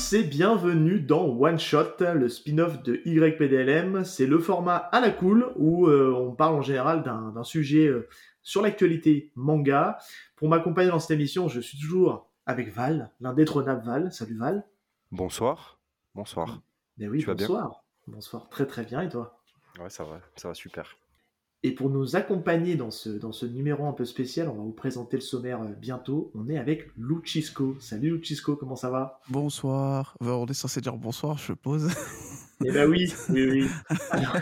tous et bienvenue dans One Shot, le spin-off de YPDLM. C'est le format à la cool où on parle en général d'un sujet sur l'actualité manga. Pour m'accompagner dans cette émission, je suis toujours avec Val, l'indétrônable Val. Salut Val. Bonsoir. Mais oui, bonsoir, très très bien, et toi? Ouais, ça va super. Et pour nous accompagner dans ce numéro un peu spécial, on va vous présenter le sommaire bientôt. On est avec Luchisco. Salut Luchisco, comment ça va? Bonsoir. On est censé dire bonsoir, je suppose. Eh ben oui. Alors...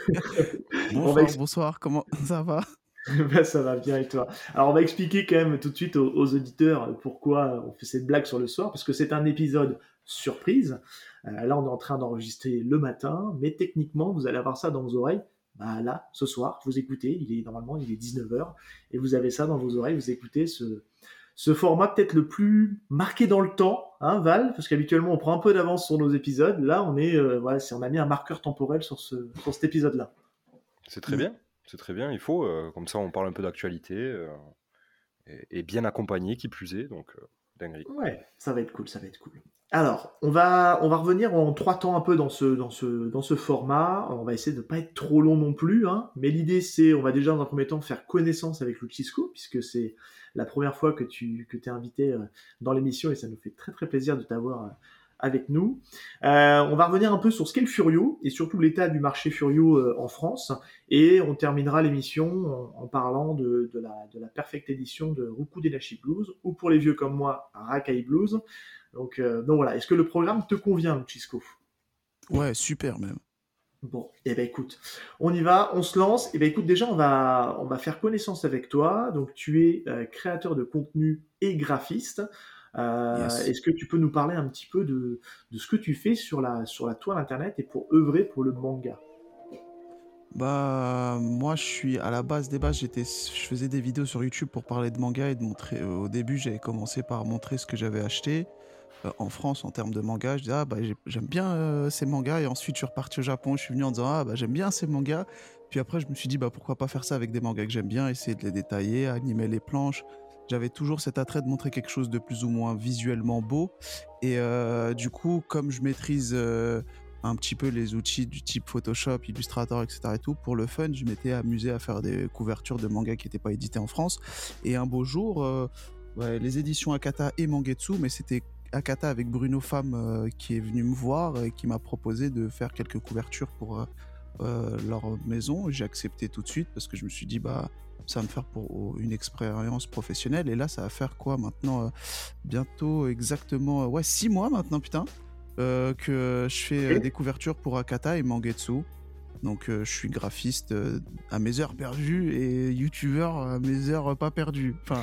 Bonsoir, comment ça va? Ben, ça va bien, et toi? Alors on va expliquer quand même tout de suite aux auditeurs pourquoi on fait cette blague sur le soir, parce que c'est un épisode surprise. Là on est en train d'enregistrer le matin, mais techniquement vous allez avoir ça dans vos oreilles. Bah là, ce soir, vous écoutez, il est 19h, et vous avez ça dans vos oreilles, vous écoutez ce format peut-être le plus marqué dans le temps, hein Val, parce qu'habituellement on prend un peu d'avance sur nos épisodes. Là on a mis un marqueur temporel sur cet épisode-là. C'est très bien, il faut, comme ça on parle un peu d'actualité, et bien accompagné, qui plus est, donc dinguerie. Ouais, ça va être cool. Alors, on va revenir en trois temps un peu dans ce format. On va essayer de ne pas être trop long non plus, hein. Mais l'idée, c'est, on va déjà dans un premier temps faire connaissance avec Luchisco, puisque c'est la première fois que tu es invité dans l'émission et ça nous fait très très plaisir de t'avoir avec nous. On va revenir un peu sur ce qu'est le Furio et surtout l'état du marché Furio en France. Et on terminera l'émission en parlant de la perfecte édition de Rokudenashi Blues, ou pour les vieux comme moi, Rakaï Blues. Donc voilà, est-ce que le programme te convient, Luchisco? Ouais, super même. Bon, et ben écoute, on y va, on se lance. Et ben écoute, déjà on va faire connaissance avec toi. Donc tu es créateur de contenu et graphiste. Yes. Est-ce que tu peux nous parler un petit peu de ce que tu fais sur la toile internet et pour œuvrer pour le manga? Bah moi je suis à la base des bases, je faisais des vidéos sur YouTube pour parler de manga et de montrer. Au début j'avais commencé par montrer ce que j'avais acheté en France en termes de manga. Je disais j'aime bien ces mangas, et ensuite je suis reparti au Japon, je suis venu en disant j'aime bien ces mangas. Puis après je me suis dit pourquoi pas faire ça avec des mangas que j'aime bien, essayer de les détailler, animer les planches. J'avais toujours cet attrait de montrer quelque chose de plus ou moins visuellement beau. Et du coup, comme je maîtrise un petit peu les outils du type Photoshop, Illustrator, etc. et tout, pour le fun, je m'étais amusé à faire des couvertures de mangas qui n'étaient pas éditées en France. Et un beau jour, les éditions Akata et Mangetsu, mais c'était Akata avec Bruno Pham qui est venu me voir et qui m'a proposé de faire quelques couvertures pour leur maison. J'ai accepté tout de suite parce que je me suis dit... ça va me faire pour une expérience professionnelle. Et là, ça va faire quoi maintenant, bientôt exactement 6 mois maintenant, que je fais des couvertures pour Akata et Mangetsu. Donc, je suis graphiste à mes heures perdues et youtubeur à mes heures pas perdues. Enfin,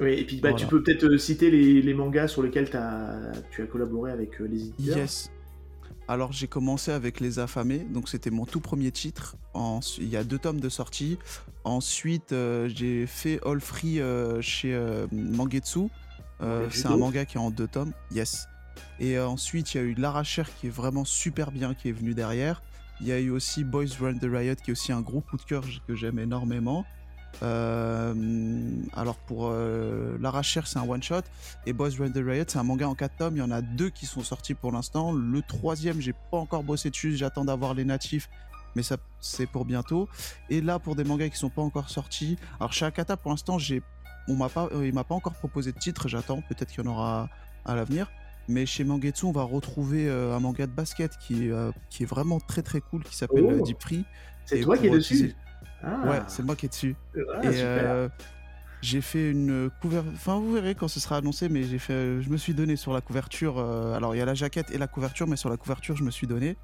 oui, et puis voilà. Tu peux peut-être citer les mangas sur lesquels tu as collaboré avec les éditeurs. Yes. Alors j'ai commencé avec Les Affamés, donc c'était mon tout premier titre, il y a 2 tomes de sortie. Ensuite j'ai fait All Free chez Mangetsu, c'est un manga qui est en 2 tomes, yes. Et ensuite il y a eu L'Arrachère qui est vraiment super bien, qui est venu derrière. Il y a eu aussi Boys Run the Riot qui est aussi un gros coup de cœur que j'aime énormément. Alors pour L'Arrachère c'est un one shot, et Boys Run the Riot c'est un manga en 4 tomes. Il y en a 2 qui sont sortis pour l'instant, le 3e j'ai pas encore bossé dessus, j'attends d'avoir les natifs, mais ça c'est pour bientôt. Et là pour des mangas qui sont pas encore sortis, alors chez Akata pour l'instant il m'a pas encore proposé de titre, j'attends, peut-être qu'il y en aura à l'avenir. Mais chez Mangetsu on va retrouver un manga de basket qui est vraiment très très cool, qui s'appelle Deep Free. C'est et toi qui es dessus? Ouais, c'est moi qui est dessus. Et j'ai fait une couverture, enfin vous verrez quand ce sera annoncé, mais je me suis donné sur la couverture. Alors il y a la jaquette et la couverture, mais sur la couverture je me suis donné.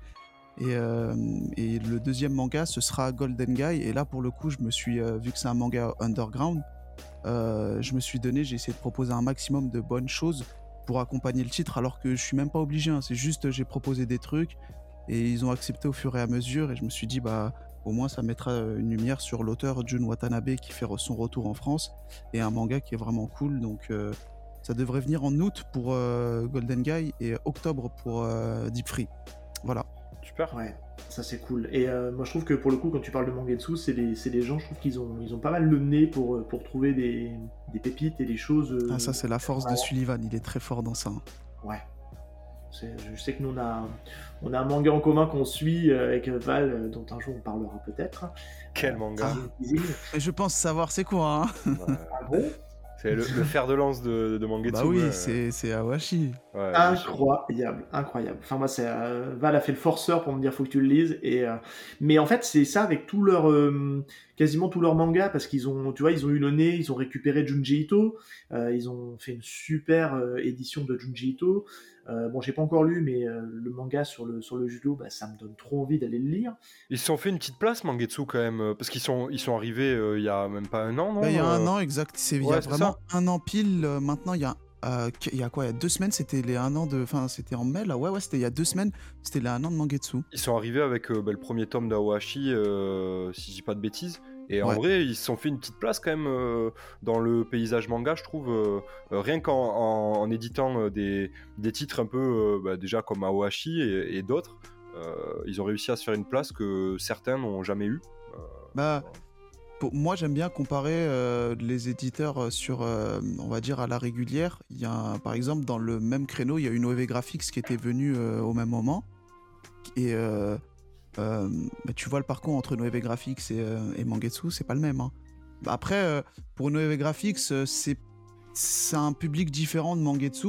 Et le deuxième manga ce sera Golden Guy, et là pour le coup je me suis, vu que c'est un manga underground, je me suis donné, j'ai essayé de proposer un maximum de bonnes choses pour accompagner le titre, alors que je suis même pas obligé, hein, c'est juste j'ai proposé des trucs et ils ont accepté au fur et à mesure, et je me suis dit au moins, ça mettra une lumière sur l'auteur Jun Watanabe qui fait son retour en France, et un manga qui est vraiment cool. Donc, ça devrait venir en août pour Golden Guy et octobre pour Deep Free. Voilà. Super. Ouais, ça c'est cool. Et moi, je trouve que pour le coup, quand tu parles de Mangetsu, c'est des gens, je trouve qu'ils ont pas mal le nez pour trouver des pépites et des choses. Ah, ça c'est la force de Sullivan. Il est très fort dans ça. Ouais. Je sais que nous, on a un manga en commun qu'on suit avec Val, dont un jour on parlera peut-être. Quel manga je pense savoir c'est quoi. Hein. Ah bon, c'est le fer de lance de Mangetsu. Bah oui, c'est Aoashi. Ouais, incroyable, incroyable. Enfin, moi, Val a fait le forceur pour me dire faut que tu le lises. Mais en fait, c'est ça avec tout leur, quasiment tous leurs mangas, parce qu'ils ont, tu vois, ils ont eu le nez, ils ont récupéré Junji Ito, ils ont fait une super édition de Junji Ito. Bon, j'ai pas encore lu, mais le manga sur le judo, bah, ça me donne trop envie d'aller le lire. Ils se sont fait une petite place, Mangetsu, quand même, parce qu'ils sont arrivés il y a même pas un an, non ? Il y a un an, exact. Il y a vraiment un an pile. Maintenant, il y a quoi ? Il y a 2 semaines, c'était les 1 an de... Enfin, c'était en mai, là. Ouais, c'était il y a 2 semaines. C'était les 1 an de Mangetsu. Ils sont arrivés avec le premier tome d'Aoashi, si je dis pas de bêtises. Et en vrai, ils se sont fait une petite place quand même dans le paysage manga, je trouve. Rien qu'en éditant des titres un peu déjà comme Aoashi et d'autres, ils ont réussi à se faire une place que certains n'ont jamais eue. Moi, j'aime bien comparer les éditeurs sur, on va dire, à la régulière. Il y a, par exemple, dans le même créneau, il y a Inoué Graphics qui était venue au même moment. Et... tu vois le parcours entre Noévé Graphics et Mangetsu, c'est pas le même. Hein. Après, pour Noévé Graphics, c'est un public différent de Mangetsu,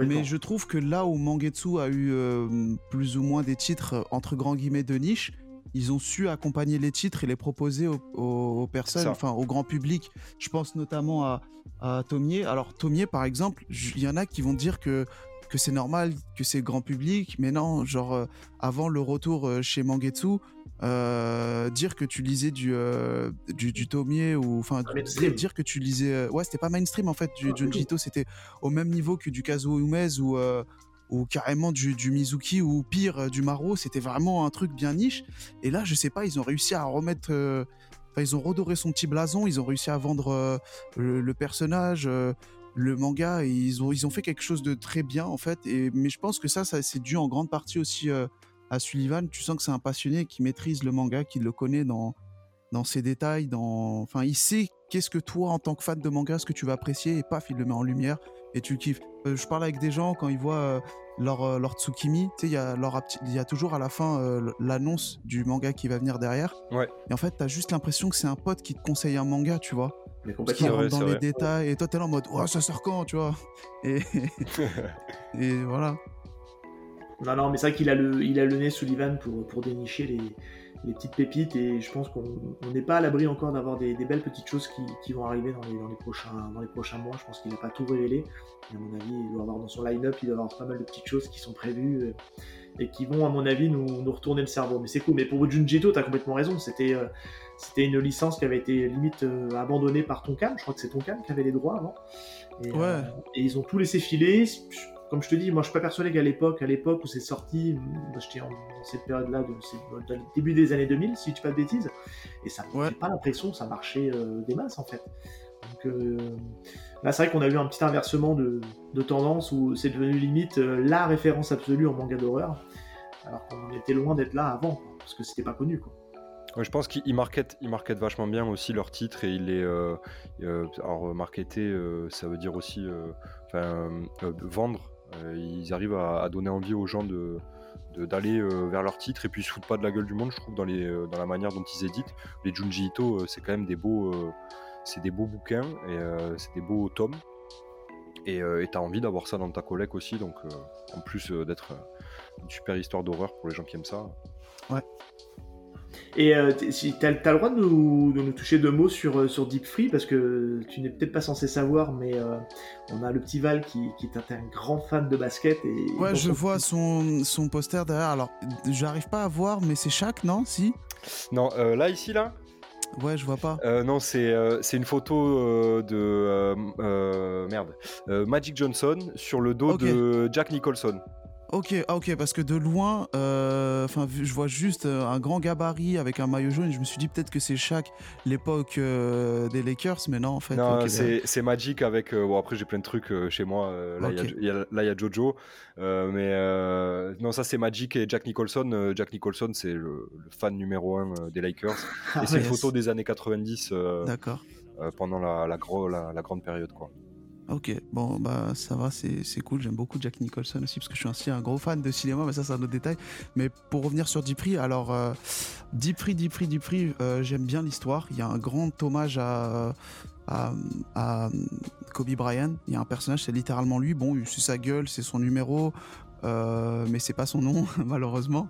mais je trouve que là où Mangetsu a eu plus ou moins des titres entre grands guillemets de niche, ils ont su accompagner les titres et les proposer aux personnes, enfin au grand public. Je pense notamment à Tomier. Alors Tomier, par exemple, il y en a qui vont dire que c'est normal, que c'est grand public, mais non, genre avant le retour chez Mangetsu, dire que tu lisais du Tomier, ou enfin dire que tu lisais c'était pas mainstream en fait, du Junji Ito, c'était au même niveau que du Kazuo Umezu ou carrément du Mizuki, ou pire du Maro. C'était vraiment un truc bien niche, et là je sais pas, ils ont réussi à remettre ils ont redoré son petit blason, ils ont réussi à vendre le personnage, le manga, et ils ont fait quelque chose de très bien en fait, mais je pense que ça c'est dû en grande partie aussi à Sullivan. Tu sens que c'est un passionné qui maîtrise le manga, qui le connaît dans ses détails, enfin il sait qu'est-ce que toi en tant que fan de manga, ce que tu vas apprécier, et paf, il le met en lumière et tu kiffes. Je parle avec des gens, quand ils voient leur Tsukimi, tu sais, il y a toujours à la fin l'annonce du manga qui va venir derrière, et en fait t'as juste l'impression que c'est un pote qui te conseille un manga, tu vois. Parce qu'il rentre dans les détails, et toi t'es là en mode oh, ça sort quand, tu vois, et voilà. Non, mais c'est vrai qu'il a le nez, Sullivan, pour dénicher les petites pépites, et je pense qu'on n'est pas à l'abri encore d'avoir des belles petites choses qui vont arriver dans les prochains mois. Je pense qu'il n'a pas tout révélé, mais à mon avis il doit avoir dans son line-up, il doit avoir pas mal de petites choses qui sont prévues et qui vont à mon avis nous retourner le cerveau, mais c'est cool. Mais pour Junji Ito, t'as complètement raison, c'était une licence qui avait été limite abandonnée par Tonkam. Je crois que c'est Tonkam qui avait les droits avant, et ils ont tout laissé filer. Comme je te dis, moi je suis pas persuadé qu'à l'époque où c'est sorti, moi, j'étais dans cette période-là, dans le début des années 2000, si je dis pas de bêtises, et ça me fait pas l'impression que ça marchait des masses en fait. Donc là c'est vrai qu'on a eu un petit inversement de tendance où c'est devenu limite la référence absolue en manga d'horreur, alors qu'on était loin d'être là avant, quoi, parce que c'était pas connu, quoi. Ouais, je pense qu'ils marketent vachement bien aussi leurs titres, et ils les alors marketer ça veut dire aussi vendre. Ils arrivent à donner envie aux gens d'aller vers leurs titres, et puis ils se foutent pas de la gueule du monde, je trouve, dans la manière dont ils éditent. Les Junji Ito, c'est quand même des beaux bouquins, et c'est des beaux tomes, et t'as envie d'avoir ça dans ta collègue aussi, donc en plus d'être une super histoire d'horreur pour les gens qui aiment ça. Ouais. Et t'as le droit de nous toucher 2 mots sur Deep Free, parce que tu n'es peut-être pas censé savoir, mais on a le petit Val qui est un grand fan de basket. Et ouais, je vois son poster derrière. Alors, j'arrive pas à voir, mais c'est Shaq, non ? Si ? Non, là, ici, là ? Ouais, je vois pas. Non, c'est une photo de... Magic Johnson sur le dos de Jack Nicholson. Ok, parce que de loin, je vois juste un grand gabarit avec un maillot jaune, et je me suis dit peut-être que c'est Shaq, l'époque des Lakers, mais non, en fait. Non, c'est Magic avec... bon, après, j'ai plein de trucs chez moi. Il y a Jojo. Mais non, ça, c'est Magic et Jack Nicholson. Jack Nicholson, c'est le fan numéro 1 des Lakers. Et c'est une photo des années 90, pendant la grande période, quoi. Ok, bon bah ça va, c'est cool. J'aime beaucoup Jack Nicholson aussi parce que je suis aussi un gros fan de cinéma, mais ça c'est un autre détail. Mais pour revenir sur Deep Free, alors Deep Free, j'aime bien l'histoire. Il y a un grand hommage à Kobe Bryant. Il y a un personnage, c'est littéralement lui. Bon, c'est sa gueule, c'est son numéro. Mais c'est pas son nom malheureusement,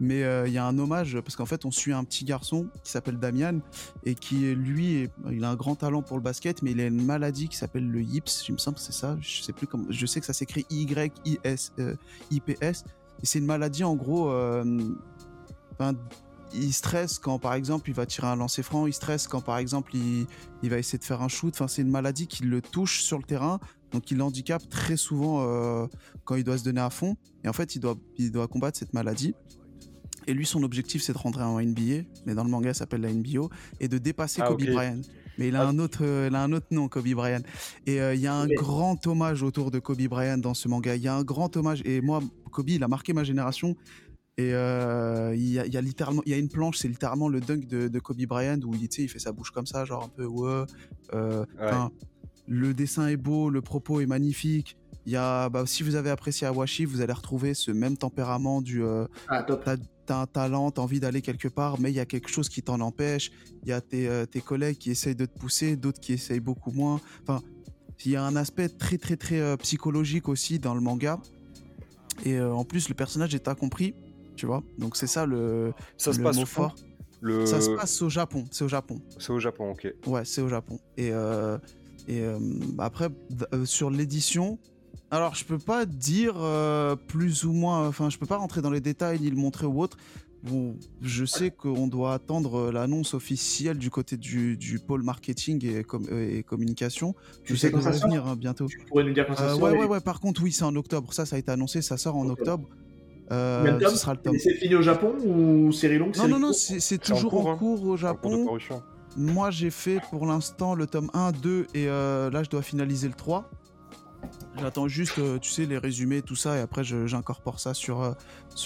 mais y a un hommage parce qu'en fait on suit un petit garçon qui s'appelle Damian et qui lui il a un grand talent pour le basket, mais il a une maladie qui s'appelle le yips, il me semble que c'est ça, je sais plus comment, je sais que ça s'écrit YIPS et c'est une maladie en gros il stresse quand par exemple il va tirer un lancer franc, il stresse quand par exemple il va essayer de faire un shoot, enfin c'est une maladie qui le touche sur le terrain. Donc il l'handicape très souvent quand il doit se donner à fond. Et en fait, il doit combattre cette maladie. Et lui, son objectif, c'est de rentrer en NBA. Mais dans le manga, ça s'appelle la NBO. Et de dépasser Kobe Bryant. Mais il a un autre nom, Kobe Bryant. Et il y a un grand hommage autour de Kobe Bryant dans ce manga. Il y a un grand hommage. Et moi, Kobe, il a marqué ma génération. Et il y a littéralement, il y a une planche, c'est littéralement le dunk de Kobe Bryant où il fait sa bouche comme ça, genre un peu ouais. Le dessin est beau, le propos est magnifique. Il y a, si vous avez apprécié Aoashi, vous allez retrouver ce même tempérament du t'as un talent, t'as envie d'aller quelque part, mais il y a quelque chose qui t'en empêche. Il y a tes collègues qui essayent de te pousser, d'autres qui essayent beaucoup moins. Enfin, il y a un aspect très très très psychologique aussi dans le manga. Et en plus, le personnage est incompris, tu vois. Donc c'est ça le mot fort. Ça se passe au Japon. C'est au Japon, ok. Ouais, c'est au Japon. Et après sur l'édition, alors je peux pas dire plus ou moins, enfin je peux pas rentrer dans les détails ni le montrer ou autre. Bon, je sais qu'on doit attendre l'annonce officielle du côté du pôle marketing et communication. Je sais que ça va venir bientôt. Tu pourrais nous dire quand ça sort. Ouais. Par contre, oui, c'est en octobre. Ça a été annoncé. Ça sort en octobre. Ce sera le tome. C'est fini au Japon ou série longue? Non, c'est toujours en cours au Japon. Moi, j'ai fait pour l'instant le tome 1, 2 et là, je dois finaliser le 3. J'attends juste, les résumés, tout ça, et après, j'incorpore ça sur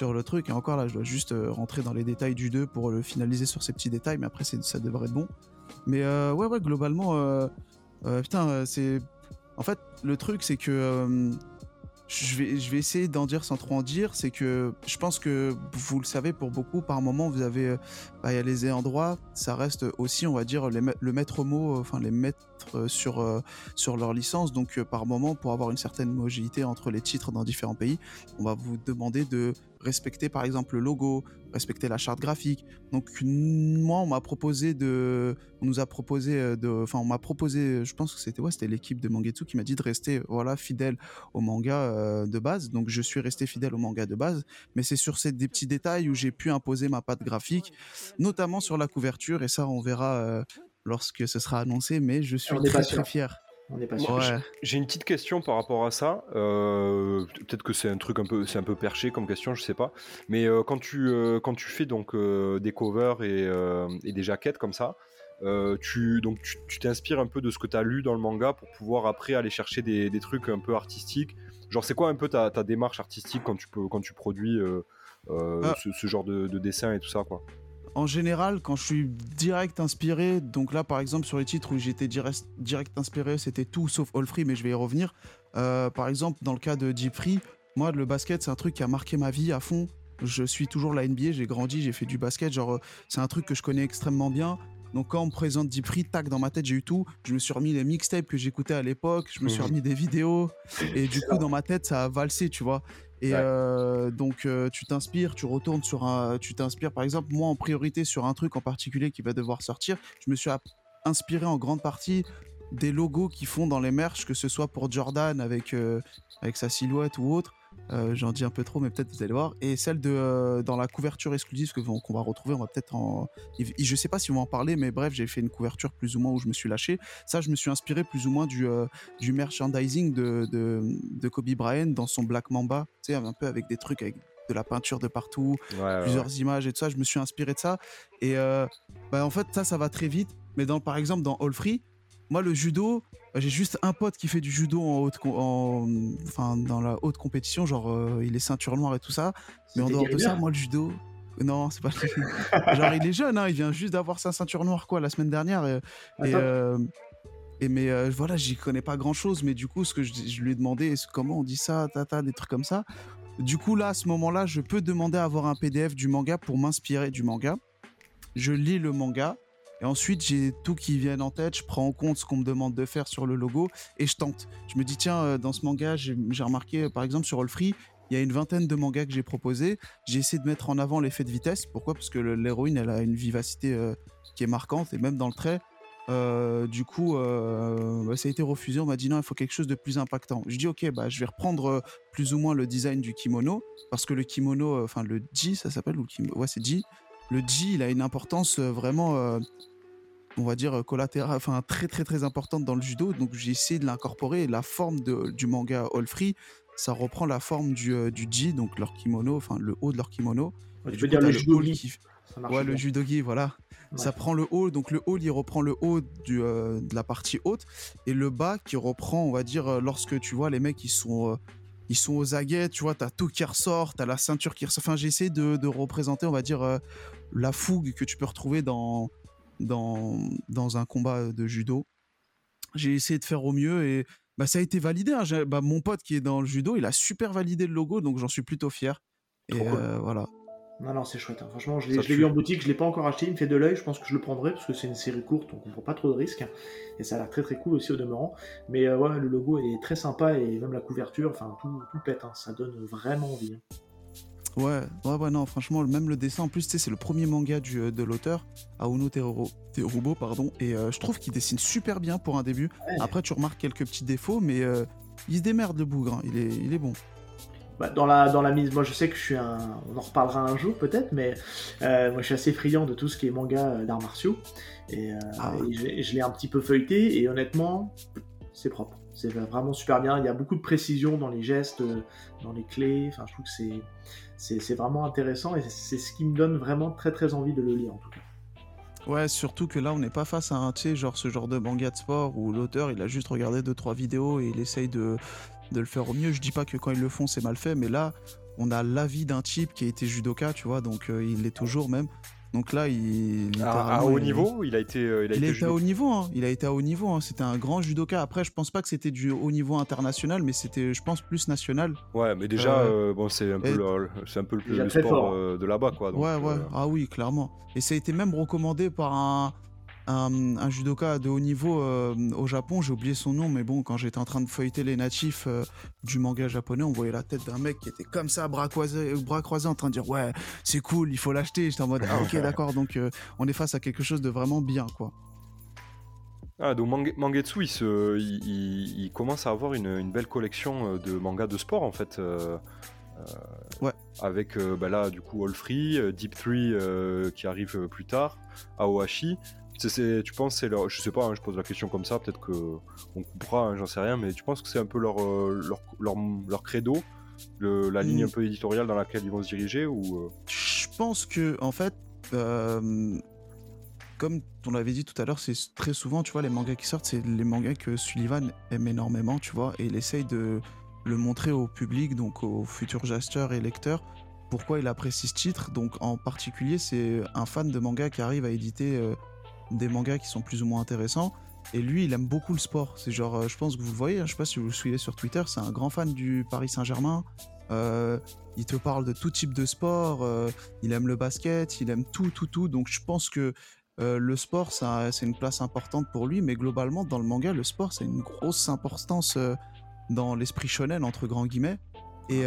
le truc. Et encore, là, je dois juste rentrer dans les détails du 2 pour le finaliser sur ces petits détails, mais après, ça devrait être bon. Mais ouais, globalement, c'est... En fait, le truc, c'est que... Je vais essayer d'en dire sans trop en dire, c'est que je pense que vous le savez pour beaucoup, par moment vous avez, il y a les endroits, ça reste aussi on va dire le maître mot, enfin les maîtres sur leur licence, donc par moment pour avoir une certaine homogénéité entre les titres dans différents pays, on va vous demander de respecter par exemple le logo, respecter la charte graphique. Donc moi on m'a proposé, je pense que c'était l'équipe de Mangetsu qui m'a dit de rester fidèle au manga de base. Donc je suis resté fidèle au manga de base, mais c'est sur des petits détails où j'ai pu imposer ma patte graphique, notamment sur la couverture, et ça on verra lorsque ce sera annoncé, mais je suis très très fier. On est pas sûr. Ouais. J'ai une petite question par rapport à ça. Peut-être que c'est un peu perché comme question, je sais pas. Mais quand tu fais donc des covers et des jaquettes comme ça, tu t'inspires un peu de ce que t'as lu dans le manga pour pouvoir après aller chercher des trucs un peu artistiques. Genre c'est quoi un peu ta démarche artistique quand tu produis ce genre de dessin et tout ça quoi. En général, quand je suis direct inspiré, donc là par exemple sur les titres où j'étais direct inspiré, c'était tout sauf All Free, mais je vais y revenir. Par exemple, dans le cas de Deep Free, moi le basket c'est un truc qui a marqué ma vie à fond. Je suis toujours la NBA, j'ai grandi, j'ai fait du basket, genre c'est un truc que je connais extrêmement bien. Donc quand on me présente Deep Free, tac, dans ma tête j'ai eu tout. Je me suis remis les mixtapes que j'écoutais à l'époque, je me suis remis des vidéos, et du coup dans ma tête ça a valsé, tu vois. Et donc tu t'inspires, tu t'inspires par exemple moi en priorité sur un truc en particulier qui va devoir sortir. Je me suis inspiré en grande partie des logos qu'ils font dans les merch, que ce soit pour Jordan avec sa silhouette ou autre. J'en dis un peu trop, mais peut-être vous allez voir. Et celle de dans la couverture exclusive qu'on va retrouver, on va peut-être je sais pas si on va en parler, mais bref, j'ai fait une couverture plus ou moins où je me suis lâché. Ça, je me suis inspiré plus ou moins du merchandising de Kobe Bryant dans son Black Mamba, tu sais, un peu avec des trucs avec de la peinture de partout, plusieurs images et tout ça. Je me suis inspiré de ça. Et en fait, ça va très vite. Mais par exemple dans All Free, moi le judo, j'ai juste un pote qui fait du judo dans la haute compétition, genre il est ceinture noire et tout ça. Mais en dehors de ça, moi le judo, non, c'est pas. Genre il est jeune, hein, il vient juste d'avoir sa ceinture noire la semaine dernière. Et mais voilà, j'y connais pas grand chose, mais du coup, ce que je lui ai demandé, comment on dit ça, tata, des trucs comme ça. Du coup, là, à ce moment-là, je peux demander à avoir un PDF du manga pour m'inspirer du manga. Je lis le manga. Et ensuite, j'ai tout qui vient en tête, je prends en compte ce qu'on me demande de faire sur le logo et je tente. Je me dis, tiens, dans ce manga, j'ai remarqué, par exemple, sur All Free, il y a une vingtaine de mangas que j'ai proposés. J'ai essayé de mettre en avant l'effet de vitesse. Pourquoi ? Parce que l'héroïne, elle a une vivacité qui est marquante et même dans le trait. Du coup, ça a été refusé. On m'a dit non, il faut quelque chose de plus impactant. Je dis ok, bah je vais reprendre plus ou moins le design du kimono parce que le kimono, enfin le ji, ça s'appelle ou kimono, ouais c'est ji. Le ji, il a une importance vraiment, on va dire collatérale, enfin très très très importante dans le judo. Donc j'ai essayé de l'incorporer. La forme du manga All Free, ça reprend la forme du ji, donc leur kimono, enfin le haut de leur kimono. Ouais, tu veux dire le judogi. Ouais, le judogi, voilà. Ouais. Ça prend le haut, donc le haut, il reprend le haut de la partie haute, et le bas qui reprend, on va dire, lorsque tu vois les mecs, ils sont aux aguets, tu vois, t'as tout qui ressort, t'as la ceinture qui ressort. Enfin, j'ai essayé de représenter, on va dire, la fougue que tu peux retrouver dans un combat de judo. J'ai essayé de faire au mieux et bah, ça a été validé. Hein. Mon pote qui est dans le judo, il a super validé le logo, donc j'en suis plutôt fier. Trop et cool. Voilà. Non, c'est chouette. Hein. Franchement, je l'ai vu en boutique, je l'ai pas encore acheté, il me fait de l'œil, je pense que je le prendrai parce que c'est une série courte, donc on prend pas trop de risques. Et ça a l'air très très cool aussi au demeurant. Mais ouais, le logo est très sympa et même la couverture, enfin tout pète, hein. Ça donne vraiment envie. Hein. Ouais, non, franchement, même le dessin, en plus, tu sais, c'est le premier manga de l'auteur, Aono Terubo, pardon, et je trouve qu'il dessine super bien pour un début. Ouais. Après, tu remarques quelques petits défauts, mais il se démerde le bougre, hein. Il est bon. Bah, dans la mise, moi je sais que je suis on en reparlera un jour peut-être, mais moi je suis assez friand de tout ce qui est manga d'arts martiaux et je l'ai un petit peu feuilleté et honnêtement c'est propre, c'est vraiment super bien, il y a beaucoup de précision dans les gestes, dans les clés, enfin je trouve que c'est vraiment intéressant et c'est ce qui me donne vraiment très très envie de le lire en tout cas. Ouais, surtout que là, on n'est pas face à un, tu sais, genre ce genre de manga de sport où l'auteur, il a juste regardé 2-3 vidéos et il essaye de le faire au mieux. Je dis pas que quand ils le font, c'est mal fait, mais là, on a l'avis d'un type qui a été judoka, tu vois, donc il l'est toujours même. Donc là, à haut niveau, il a été à haut niveau, hein. C'était un grand judoka. Après, je pense pas que c'était du haut niveau international, mais c'était, je pense, plus national. Ouais, mais déjà, bon, c'est un peu le sport de là-bas, quoi. Donc, ouais. Ah oui, clairement. Et ça a été même recommandé par un judoka de haut niveau au Japon, j'ai oublié son nom, mais bon, quand j'étais en train de feuilleter les natifs du manga japonais, on voyait la tête d'un mec qui était comme ça, bras croisés, en train de dire ouais, c'est cool, il faut l'acheter. J'étais en mode ah, ok, d'accord, donc on est face à quelque chose de vraiment bien, quoi. Ah, donc Mangetsu, il commence à avoir une belle collection de mangas de sport en fait. Ouais. Avec là, du coup, All Free, Deep Free qui arrive plus tard, Aoashi. Tu penses c'est leur, je sais pas, hein, je pose la question comme ça, peut-être que on coupera, hein, j'en sais rien, mais tu penses que c'est un peu leur credo, la ligne un peu éditoriale dans laquelle ils vont se diriger ou... Je pense que en fait, comme on l'avait dit tout à l'heure, c'est très souvent, tu vois, les mangas qui sortent, c'est les mangas que Sullivan aime énormément, tu vois, et il essaye de le montrer au public, donc aux futurs acheteurs et lecteurs. Pourquoi il apprécie ce titre ? Donc en particulier, c'est un fan de manga qui arrive à éditer des mangas qui sont plus ou moins intéressants et lui il aime beaucoup le sport, c'est genre je pense que vous le voyez, hein, je sais pas si vous le suivez sur Twitter, c'est un grand fan du Paris Saint-Germain, il te parle de tout type de sport, il aime le basket, il aime tout, donc je pense que le sport ça, c'est une place importante pour lui, mais globalement dans le manga le sport c'est une grosse importance dans l'esprit shonen entre grands guillemets et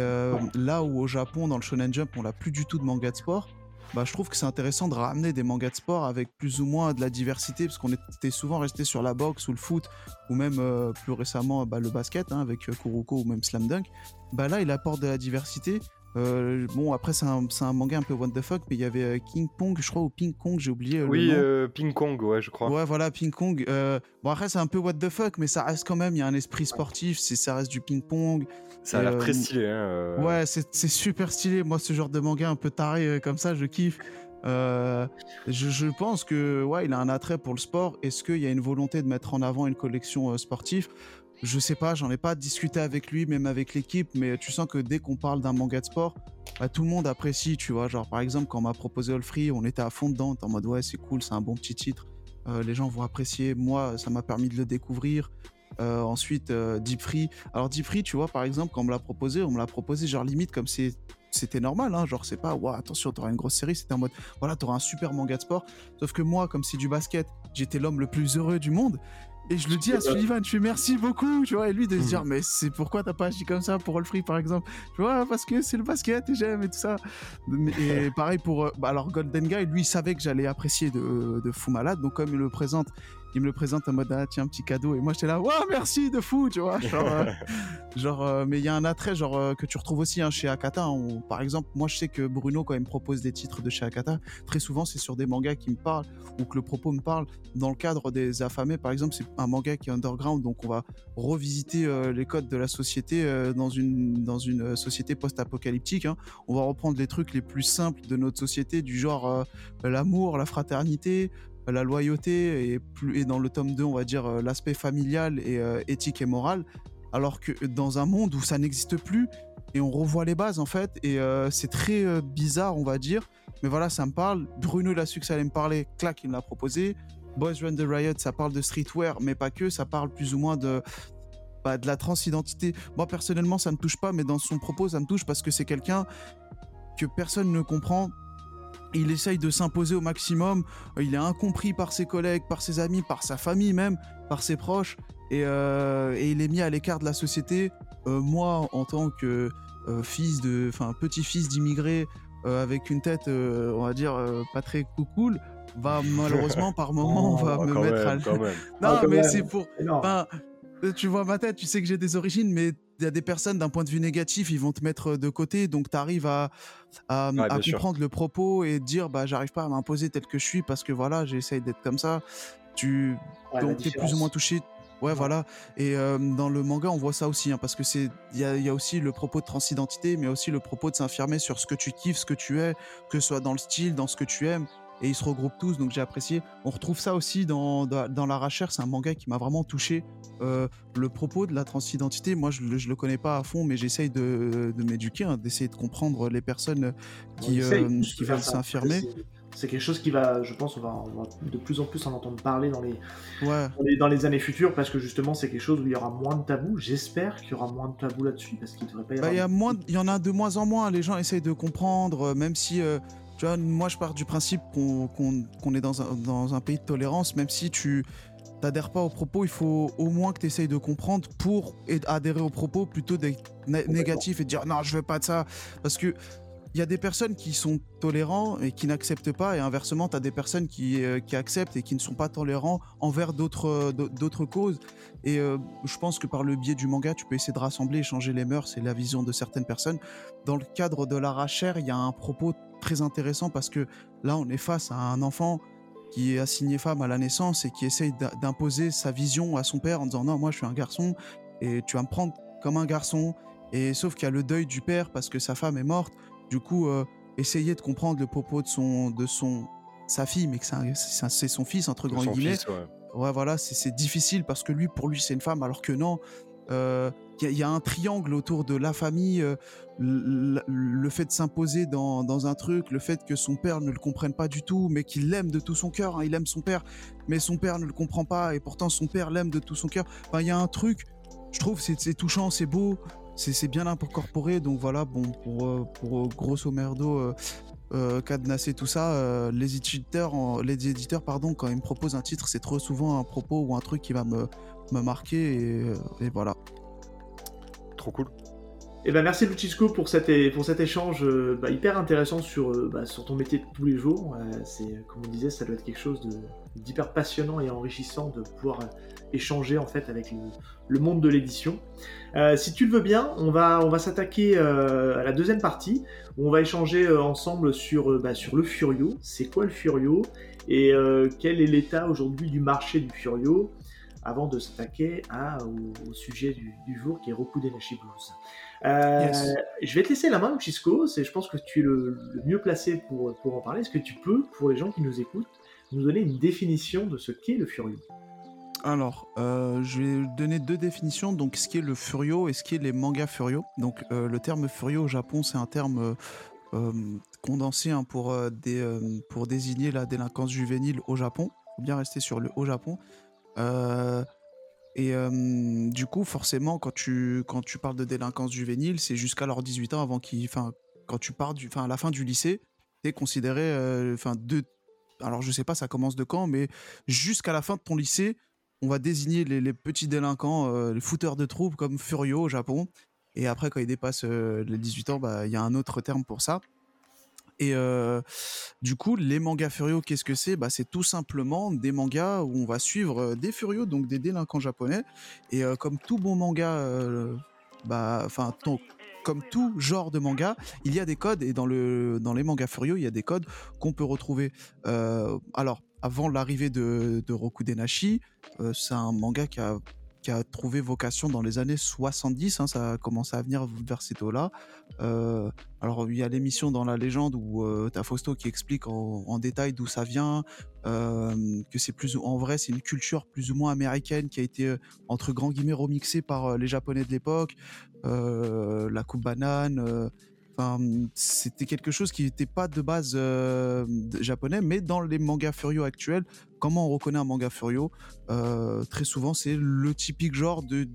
là où au Japon dans le Shonen Jump on n'a plus du tout de manga de sport, bah, je trouve que c'est intéressant de ramener des mangas de sport avec plus ou moins de la diversité, parce qu'on était souvent resté sur la boxe ou le foot, ou même plus récemment le basket, hein, avec Kuroko ou même Slam Dunk. Bah, là, il apporte de la diversité. Bon, après, c'est un manga un peu what the fuck, mais il y avait King Kong, je crois, ou Ping Kong, j'ai oublié le nom. Ping Kong, ouais, je crois. Ouais, voilà, Ping Kong. Bon, après, c'est un peu what the fuck, mais ça reste quand même, il y a un esprit sportif, ça reste du ping-pong. Ça a l'air très stylé. Hein. Ouais, c'est super stylé. Moi, ce genre de manga un peu taré comme ça, je kiffe. Je pense que ouais, il a un attrait pour le sport. Est-ce qu'il y a une volonté de mettre en avant une collection sportive ? Je sais pas, j'en ai pas discuté avec lui, même avec l'équipe, mais tu sens que dès qu'on parle d'un manga de sport, bah, tout le monde apprécie, tu vois. Genre, par exemple, quand on m'a proposé All Free, on était à fond dedans, en mode ouais, c'est cool, c'est un bon petit titre. les gens vont apprécier. Moi, ça m'a permis de le découvrir. Ensuite, Deep Free. Alors Deep Free, tu vois, par exemple, quand on me l'a proposé genre limite comme si c'était normal, hein, genre c'est pas, waouh, attention, t'auras une grosse série, c'était en mode, voilà, t'auras un super manga de sport. Sauf que moi, comme c'est du basket, j'étais l'homme le plus heureux du monde. Et je le dis à Sullivan, je fais merci beaucoup, tu vois, et lui de se dire, mais c'est pourquoi t'as pas agi comme ça pour All Free, par exemple, tu vois, parce que c'est le basket et j'aime et tout ça. Et pareil pour, alors Golden Guy, lui, il savait que j'allais apprécier de fou malade, donc comme il me le présente en mode, ah tiens, petit cadeau, et moi j'étais là, waouh, ouais, merci de fou, tu vois, genre, mais il y a un attrait, genre, que tu retrouves aussi, hein, chez Akata, par exemple, moi je sais que Bruno, quand il me propose des titres de chez Akata, très souvent c'est sur des mangas qui me parlent, ou que le propos me parle, dans le cadre des affamés, par exemple, c'est un manga qui est underground, donc on va revisiter les codes de la société dans une société post-apocalyptique, hein. On va reprendre les trucs les plus simples de notre société, du genre l'amour, la fraternité, la loyauté, et dans le tome 2, on va dire l'aspect familial et éthique et moral, alors que dans un monde où ça n'existe plus, et on revoit les bases en fait, et c'est très bizarre, on va dire, mais voilà, ça me parle. Bruno, il a su que ça allait me parler, clac, il me l'a proposé. Boys Run the Riot, ça parle de streetwear, mais pas que, ça parle plus ou moins de la transidentité. Moi, personnellement, ça me touche pas, mais dans son propos, ça me touche parce que c'est quelqu'un que personne ne comprend. Il essaye de s'imposer au maximum. Il est incompris par ses collègues, par ses amis, par sa famille même, par ses proches. Et il est mis à l'écart de la société. Moi, en tant que petit-fils d'immigré, avec une tête, on va dire, pas très cool, va malheureusement par moment me mettre à l'eau. Non, mais c'est pour... Ben, tu vois ma tête, tu sais que j'ai des origines, mais il y a des personnes d'un point de vue négatif, ils vont te mettre de côté, donc t'arrives à comprendre le propos et dire, bah j'arrive pas à m'imposer tel que je suis parce que voilà, j'essaye d'être comme ça. Donc t'es plus ou moins touché. Ouais, voilà. Et dans le manga, on voit ça aussi, hein, parce que il y a aussi le propos de transidentité, mais aussi le propos de s'affirmer sur ce que tu kiffes, ce que tu es, que ce soit dans le style, dans ce que tu aimes. Et ils se regroupent tous, donc j'ai apprécié. On retrouve ça aussi dans L'arrachère, c'est un manga qui m'a vraiment touché. Le propos de la transidentité, moi je le connais pas à fond, mais j'essaye de m'éduquer, hein, d'essayer de comprendre les personnes qui veulent s'affirmer. C'est quelque chose qui va, je pense, on va de plus en plus en entendre parler dans les années futures, parce que justement c'est quelque chose où il y aura moins de tabous. J'espère qu'il y aura moins de tabous là-dessus, parce qu'il devrait pas y avoir. Il y en a de moins en moins. Les gens essayent de comprendre, même si. Tu vois, moi, je pars du principe qu'on est dans un pays de tolérance. Même si tu n'adhères pas aux propos, il faut au moins que tu essayes de comprendre pour adhérer aux propos, plutôt d'être négatif et de dire « Non, je veux pas de ça ». Parce qu'il y a des personnes qui sont tolérants et qui n'acceptent pas. Et inversement, tu as des personnes qui acceptent et qui ne sont pas tolérants envers d'autres causes. Et je pense que par le biais du manga, tu peux essayer de rassembler et changer les mœurs et la vision de certaines personnes. Dans le cadre de l'arrachère, il y a un propos très intéressant, parce que là on est face à un enfant qui est assigné femme à la naissance et qui essaye d'imposer sa vision à son père en disant non, moi je suis un garçon et tu vas me prendre comme un garçon. Et sauf qu'il y a le deuil du père parce que sa femme est morte, du coup essayer de comprendre le propos de sa fille, mais que c'est son fils entre grands guillemets, ouais voilà, c'est difficile parce que lui, pour lui c'est une femme, alors que non. Il y a un triangle autour de la famille, le fait de s'imposer dans un truc, le fait que son père ne le comprenne pas du tout, mais qu'il l'aime de tout son cœur, hein, il aime son père, mais son père ne le comprend pas, et pourtant son père l'aime de tout son cœur. Enfin, il y a un truc, je trouve, c'est touchant, c'est beau, c'est bien incorporé. Donc voilà, bon, pour grosso merdo cadenasser tout ça, les éditeurs, quand ils me proposent un titre, c'est trop souvent un propos ou un truc qui va me marquer, et voilà. Trop cool. Et ben merci Luchisco pour cet échange hyper intéressant sur ton métier de tous les jours. C'est, comme on disait, ça doit être quelque chose d'hyper passionnant et enrichissant de pouvoir échanger en fait avec le monde de l'édition. Si tu le veux bien, on va s'attaquer à la deuxième partie où on va échanger ensemble sur le Furio. C'est quoi le Furio et quel est l'état aujourd'hui du marché du Furio, avant de s'attaquer au sujet du jour qui est Rokudenashi Blues. Yes. Je vais te laisser la main, Luchisco. Je pense que tu es le mieux placé pour en parler. Est-ce que tu peux, pour les gens qui nous écoutent, nous donner une définition de ce qu'est le Furio ? Alors, je vais donner deux définitions, donc ce qu'est le Furio et ce qu'est les mangas Furio. Donc, le terme Furio au Japon, c'est un terme condensé, hein, pour désigner la délinquance juvénile au Japon. faut bien rester sur le haut Japon. Du coup, forcément, quand tu parles de délinquance juvénile, c'est jusqu'à leurs 18 ans avant qu'ils... Enfin, quand tu pars à la fin du lycée, t'es considéré... Alors, je sais pas, ça commence de quand, mais jusqu'à la fin de ton lycée, on va désigner les petits délinquants, les fouteurs de troubles comme furieux au Japon. Et après, quand ils dépassent les 18 ans, bah, y a un autre terme pour ça. Et du coup, les mangas furieux, qu'est-ce que c'est ? Bah, c'est tout simplement des mangas où on va suivre des furieux, donc des délinquants japonais. Et comme tout bon manga, comme tout genre de manga, il y a des codes. Et dans les mangas furieux, il y a des codes qu'on peut retrouver. Alors, avant l'arrivée de Rokudenashi, c'est un manga qui a trouvé vocation dans les années 70, hein, ça a commencé à venir vers ces taux-là. Alors, il y a l'émission Dans la légende où t'as Fausto qui explique en détail d'où ça vient, que c'est plus, en vrai, c'est une culture plus ou moins américaine qui a été, entre grands guillemets, remixée par les Japonais de l'époque, la coupe banane, c'était quelque chose qui n'était pas de base japonais, mais dans les mangas furieux actuels, comment on reconnaît un manga furieux ? Très souvent, c'est le typique genre de...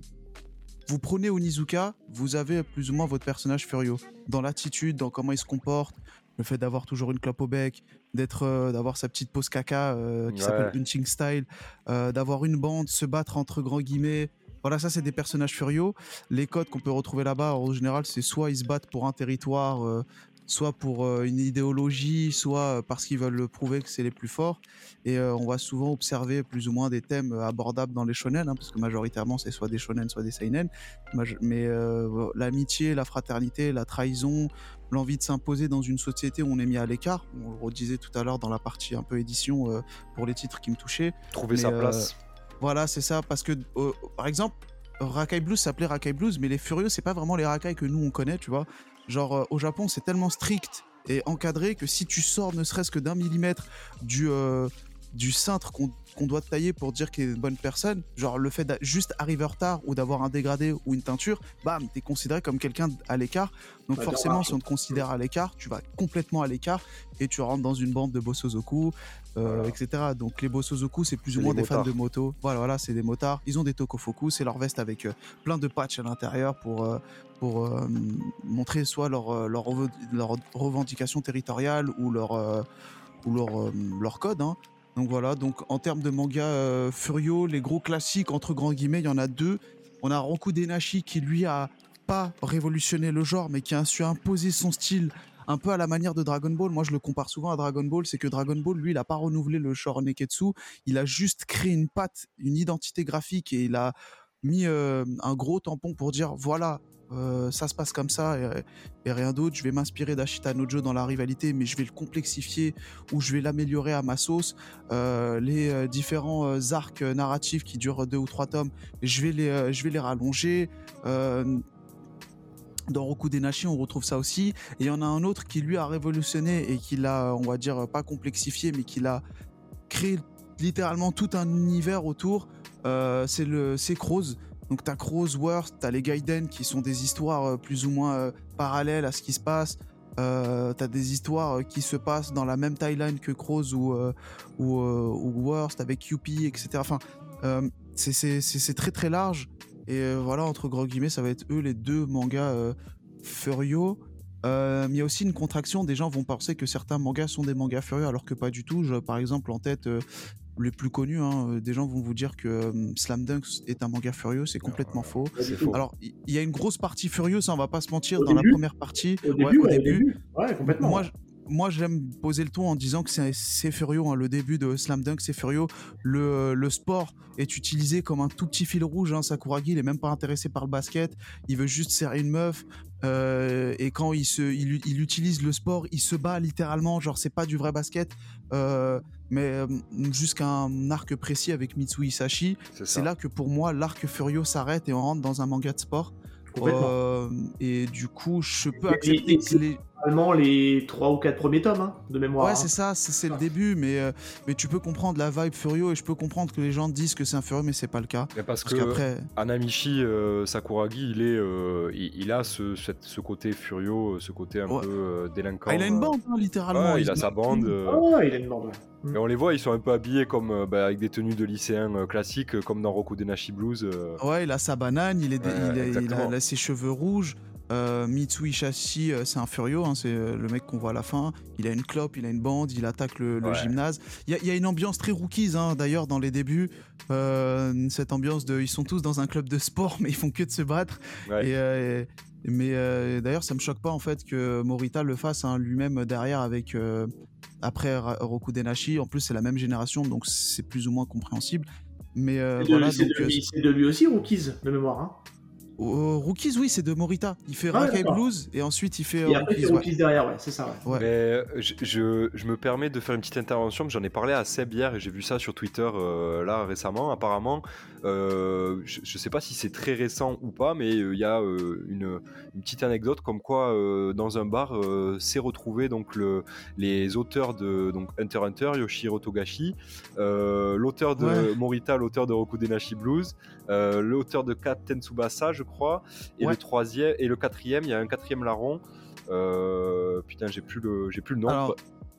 Vous prenez Onizuka, vous avez plus ou moins votre personnage furieux. Dans l'attitude, dans comment il se comporte, le fait d'avoir toujours une clope au bec, d'avoir sa petite pose caca qui s'appelle Punching Style, d'avoir une bande, se battre entre grands guillemets... Voilà, ça, c'est des personnages furieux. Les codes qu'on peut retrouver là-bas, en général, c'est soit ils se battent pour un territoire, soit pour une idéologie, soit parce qu'ils veulent prouver que c'est les plus forts. Et on va souvent observer plus ou moins des thèmes abordables dans les shonen, hein, parce que majoritairement, c'est soit des shonen, soit des seinen. Mais l'amitié, la fraternité, la trahison, l'envie de s'imposer dans une société où on est mis à l'écart. On le redisait tout à l'heure dans la partie un peu édition pour les titres qui me touchaient. Trouver sa place. Voilà, c'est ça, parce que, par exemple, Rakaï Blues s'appelait Rakaï Blues, mais les furieux, c'est pas vraiment les rakai que nous, on connaît, tu vois. Genre, au Japon, c'est tellement strict et encadré que si tu sors ne serait-ce que d'1 millimètre du cintre qu'on doit te tailler pour dire qu'il est une bonne personne, genre le fait de juste arriver en retard ou d'avoir un dégradé ou une teinture, bam, t'es considéré comme quelqu'un à l'écart. Donc forcément, si on te considère à l'écart, tu vas complètement à l'écart et tu rentres dans une bande de Bōsōzoku, etc. Donc les Bōsōzoku, c'est plus ou moins des fans de moto. Voilà, c'est des motards. Ils ont des tokofoku, c'est leur veste avec plein de patchs à l'intérieur pour montrer soit leur revendication territoriale ou leur code, hein. Donc voilà, donc en termes de manga furieux, les gros classiques, entre grands guillemets, il y en a 2. On a Rokudenashi qui, lui, a pas révolutionné le genre, mais qui a su imposer son style un peu à la manière de Dragon Ball. Moi, je le compare souvent à Dragon Ball, c'est que Dragon Ball, lui, il n'a pas renouvelé le genre Neketsu. Il a juste créé une patte, une identité graphique, et il a mis un gros tampon pour dire « Voilà, ça se passe comme ça et rien d'autre. Je vais m'inspirer d'Ashita Nojo dans la rivalité, mais je vais le complexifier ou je vais l'améliorer à ma sauce. Les différents arcs narratifs qui durent 2 ou 3 tomes, je vais les rallonger. Dans Rokudenashi, on retrouve ça aussi. Et il y en a un autre qui lui a révolutionné et qui l'a, on va dire, pas complexifié, mais qui l'a créé littéralement tout un univers autour. C'est Crows. Donc t'as Crows, Worst, t'as les Gaiden qui sont des histoires plus ou moins parallèles à ce qui se passe. T'as des histoires qui se passent dans la même timeline que Crows ou Worst avec Yuppie, etc. Enfin, c'est très très large. Et voilà, entre gros guillemets, ça va être eux les 2 mangas furieux. Il y a aussi une contraction. Des gens vont penser que certains mangas sont des mangas furieux alors que pas du tout. Par exemple, en tête... les plus connus, hein, des gens vont vous dire que Slam Dunk est un manga furieux, c'est complètement faux. C'est faux. Alors, il y a une grosse partie furieuse, ça, on va pas se mentir, la première partie. Au début. Ouais, complètement. Moi, j'aime poser le ton en disant que c'est furieux, hein, le début de Slam Dunk, c'est furieux. Le sport est utilisé comme un tout petit fil rouge, hein. Sakuragi, il est même pas intéressé par le basket, il veut juste serrer une meuf. Et quand il utilise le sport, il se bat littéralement, genre c'est pas du vrai basket, mais jusqu'à un arc précis avec Mitsui Isashi. C'est là que pour moi l'arc furieux s'arrête et on rentre dans un manga de sport. Et du coup, je peux accepter que les... principalement les 3 ou 4 premiers tomes, hein, de mémoire. Ouais, hein. C'est ça, c'est le début, mais tu peux comprendre la vibe Furio, et je peux comprendre que les gens disent que c'est un Furio, mais c'est pas le cas. Mais parce que qu'après... Anamichi Sakuragi, il a ce côté Furio, ce côté un peu délinquant. Ah, il a une bande, hein, littéralement. Ouais, il a sa bande. Il a une bande. Et on les voit, ils sont un peu habillés comme, avec des tenues de lycéens classiques, comme dans Rokudenashi Blues. Ouais, il a sa banane, il a ses cheveux rouges. Mitsui Shashi, c'est un Furio, hein, c'est le mec qu'on voit à la fin. Il a une clope, il a une bande, il attaque le gymnase. Il y a une ambiance très Rookies, hein, d'ailleurs, dans les débuts. Cette ambiance de, ils sont tous dans un club de sport, mais ils font que de se battre. Ouais. Mais d'ailleurs, ça me choque pas en fait que Morita le fasse, hein, lui-même derrière avec après Rokudenashi. En plus, c'est la même génération, donc c'est plus ou moins compréhensible. Mais c'est de lui aussi Rookies de mémoire. Hein. Rookies, oui, c'est de Morita. Il fait Rakaï Blues et ensuite il fait Rookies, Rookies derrière, ouais, c'est ça. Ouais. Ouais. Mais je me permets de faire une petite intervention, mais j'en ai parlé à Seb hier et j'ai vu ça sur Twitter là récemment. Apparemment, je sais pas si c'est très récent ou pas, mais il y a une petite anecdote comme quoi dans un bar s'est retrouvé donc les auteurs de donc Hunter x Hunter, Yoshihiro Togashi, l'auteur de Morita, l'auteur de Rokudenashi Blues, l'auteur de Captain Tsubasa, je crois, et le troisième et le quatrième, il y a un quatrième larron. Putain, j'ai plus le nom. Alors,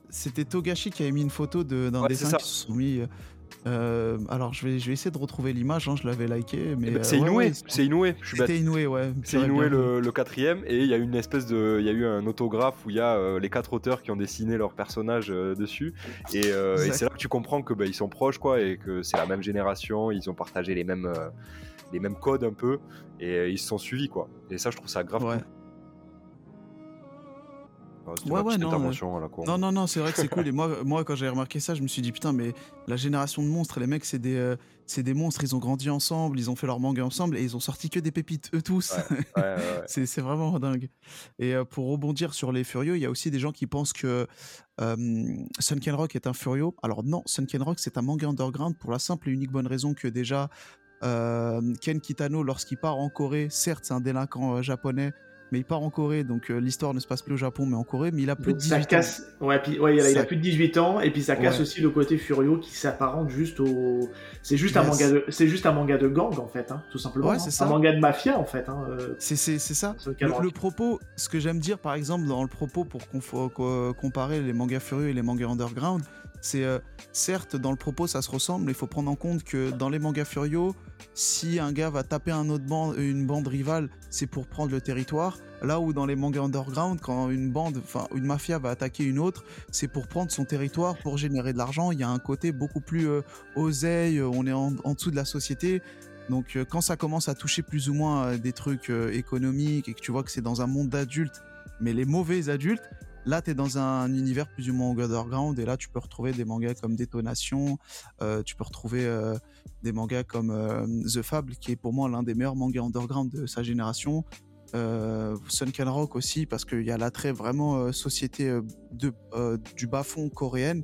c'était Togashi qui avait mis une photo d'un dessin qui se sont mis. Alors je vais essayer de retrouver l'image, hein, je l'avais liké, mais c'est Inoué, c'est Inoué. C'était Inoué, ouais. C'est Inoué le quatrième, et il y a une espèce de, il y a eu un autographe où il y a les quatre auteurs qui ont dessiné leurs personnages dessus, et c'est là que tu comprends que ils sont proches, quoi, et que c'est la même génération, ils ont partagé les mêmes codes un peu, et ils se sont suivis, quoi. Et ça, je trouve ça grave. Ouais. Non, c'est vrai que c'est cool. Et moi, quand j'ai remarqué ça, je me suis dit putain, mais la génération de monstres, les mecs, c'est des monstres. Ils ont grandi ensemble, ils ont fait leur manga ensemble, et ils ont sorti que des pépites, eux tous. Ouais. C'est vraiment dingue. Et pour rebondir sur les Furieux, il y a aussi des gens qui pensent que Sunken Rock est un Furio. Alors non, Sunken Rock, c'est un manga underground pour la simple et unique bonne raison que déjà Ken Kitano, lorsqu'il part en Corée, certes c'est un délinquant japonais, mais il part en Corée, donc l'histoire ne se passe plus au Japon, mais en Corée, mais il a plus de 18 ans. Ouais, puis, il a plus de 18 ans, et puis ça casse aussi le côté Furio qui s'apparente juste au... C'est juste un manga de gang, en fait, hein, tout simplement. Ouais, c'est ça. Un manga de mafia, en fait. Hein, c'est ça. Le propos, ce que j'aime dire, par exemple, dans le propos, pour comparer les mangas Furio et les mangas underground, c'est certes, dans le propos, ça se ressemble, mais il faut prendre en compte que dans les mangas Furio, si un gars va taper une bande rivale, c'est pour prendre le territoire. Là où dans les mangas underground, quand une mafia va attaquer une autre, c'est pour prendre son territoire, pour générer de l'argent. Il y a un côté beaucoup plus oseille, on est en dessous de la société. Donc quand ça commence à toucher plus ou moins des trucs économiques et que tu vois que c'est dans un monde d'adultes, mais les mauvais adultes, là t'es dans un univers plus ou moins underground, et là tu peux retrouver des mangas comme Détonation, tu peux retrouver des mangas comme The Fable, qui est pour moi l'un des meilleurs mangas underground de sa génération, Sunken Rock aussi, parce qu'il y a l'attrait vraiment société du bas-fond coréenne,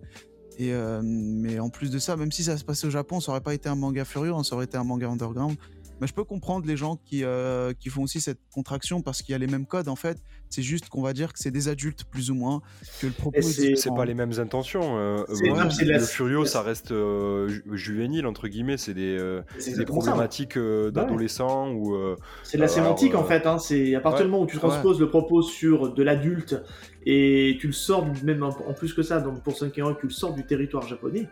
et, mais en plus de ça, même si ça se passait au Japon, ça aurait pas été un manga furieux, hein, ça aurait été un manga underground. Mais je peux comprendre les gens qui font aussi cette contraction, parce qu'il y a les mêmes codes en fait. C'est juste qu'on va dire que c'est des adultes plus ou moins, que le propos c'est pas les mêmes intentions. Le Furio, ça reste juvénile entre guillemets. C'est des problématiques d'adolescents ou. C'est de la sémantique en fait. Hein. C'est à partir du moment où tu transposes le propos sur de l'adulte et tu le sors même en plus que ça. Donc pour Sunken Rock, tu le sors du territoire japonais.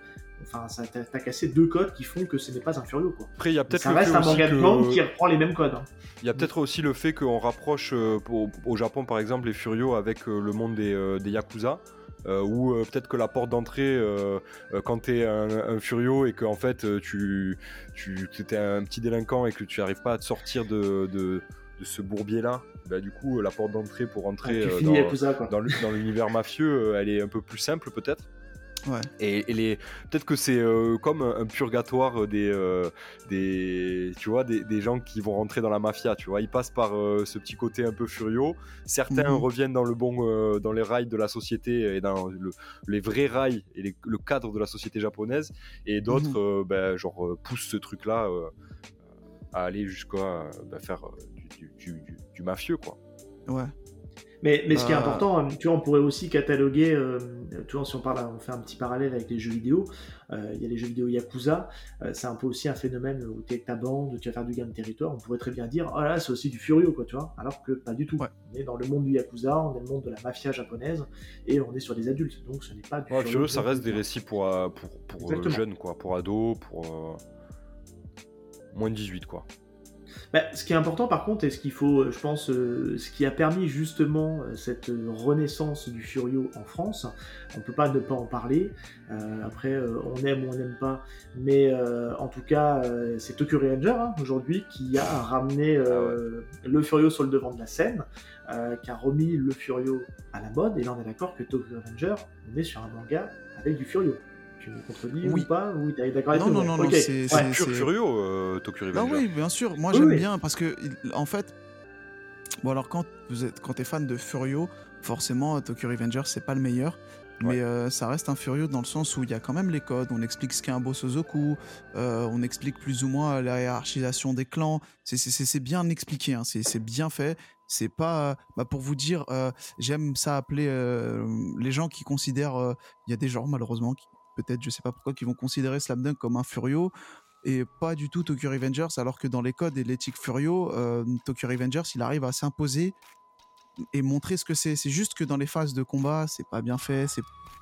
Enfin, ça t'as cassé deux codes qui font que ce n'est pas un Furio, quoi. Après, il y a peut-être ça reste un manga de gang qui reprend les mêmes codes. Hein. Il y a peut-être aussi le fait qu'on rapproche au Japon, par exemple, les Furio avec le monde des Yakuza. Ou peut-être que la porte d'entrée quand t'es un Furio et que en fait tu t'es un petit délinquant et que tu n'arrives pas à te sortir de ce bourbier-là, bah, du coup la porte d'entrée pour entrer dans l'univers mafieux, elle est un peu plus simple peut-être. Ouais. Et peut-être que c'est comme un purgatoire des gens qui vont rentrer dans la mafia, tu vois, ils passent par ce petit côté un peu Furio, certains reviennent dans le bon dans les rails de la société et dans les vrais rails et le cadre de la société japonaise, et d'autres poussent ce truc là à aller jusqu'à faire du mafieux, quoi. Ouais. Mais ce qui est important, tu vois, on pourrait aussi cataloguer, tu vois, si on parle, on fait un petit parallèle avec les jeux vidéo, il y a les jeux vidéo Yakuza, c'est un peu aussi un phénomène où tu es avec ta bande, tu vas faire du gain de territoire, on pourrait très bien dire, oh là, c'est aussi du Furio, quoi, tu vois, alors que pas du tout. Ouais. On est dans le monde du Yakuza, on est le monde de la mafia japonaise, et on est sur des adultes, donc ce n'est pas du Furio, ça reste des récits pour jeunes, quoi, pour ados, pour moins de 18, quoi. Bah, ce qui est important par contre, et ce qu'il faut, je pense, ce qui a permis justement cette renaissance du Furio en France, on peut pas ne pas en parler, après on aime ou on n'aime pas, mais en tout cas c'est Tokyo Revengers hein, aujourd'hui qui a ramené le Furio sur le devant de la scène, qui a remis le Furio à la mode, et là on est d'accord que Tokyo Revengers, on est sur un manga avec du Furio. Tu me contredis ou pas? Oui, d'accord. Non, okay. C'est pur Furio, Tokyo Revengers. Ah oui, bien sûr. Moi, j'aime bien parce que, en fait, bon, alors quand t'es fan de Furio, forcément, Tokyo Revengers, c'est pas le meilleur. Ouais. Mais ça reste un Furio dans le sens où il y a quand même les codes, on explique ce qu'est un Bōsōzoku, on explique plus ou moins la hiérarchisation des clans, c'est bien expliqué, hein. C'est bien fait, c'est pas... pour vous dire, j'aime ça appeler les gens qui considèrent... Il y a des genres, malheureusement, qui peut-être, je sais pas pourquoi, qui vont considérer Slam Dunk comme un Furio et pas du tout Tokyo Revengers, alors que dans les codes et l'éthique Furio, Tokyo Revengers, il arrive à s'imposer et montrer ce que c'est. C'est juste que dans les phases de combat, c'est pas bien fait,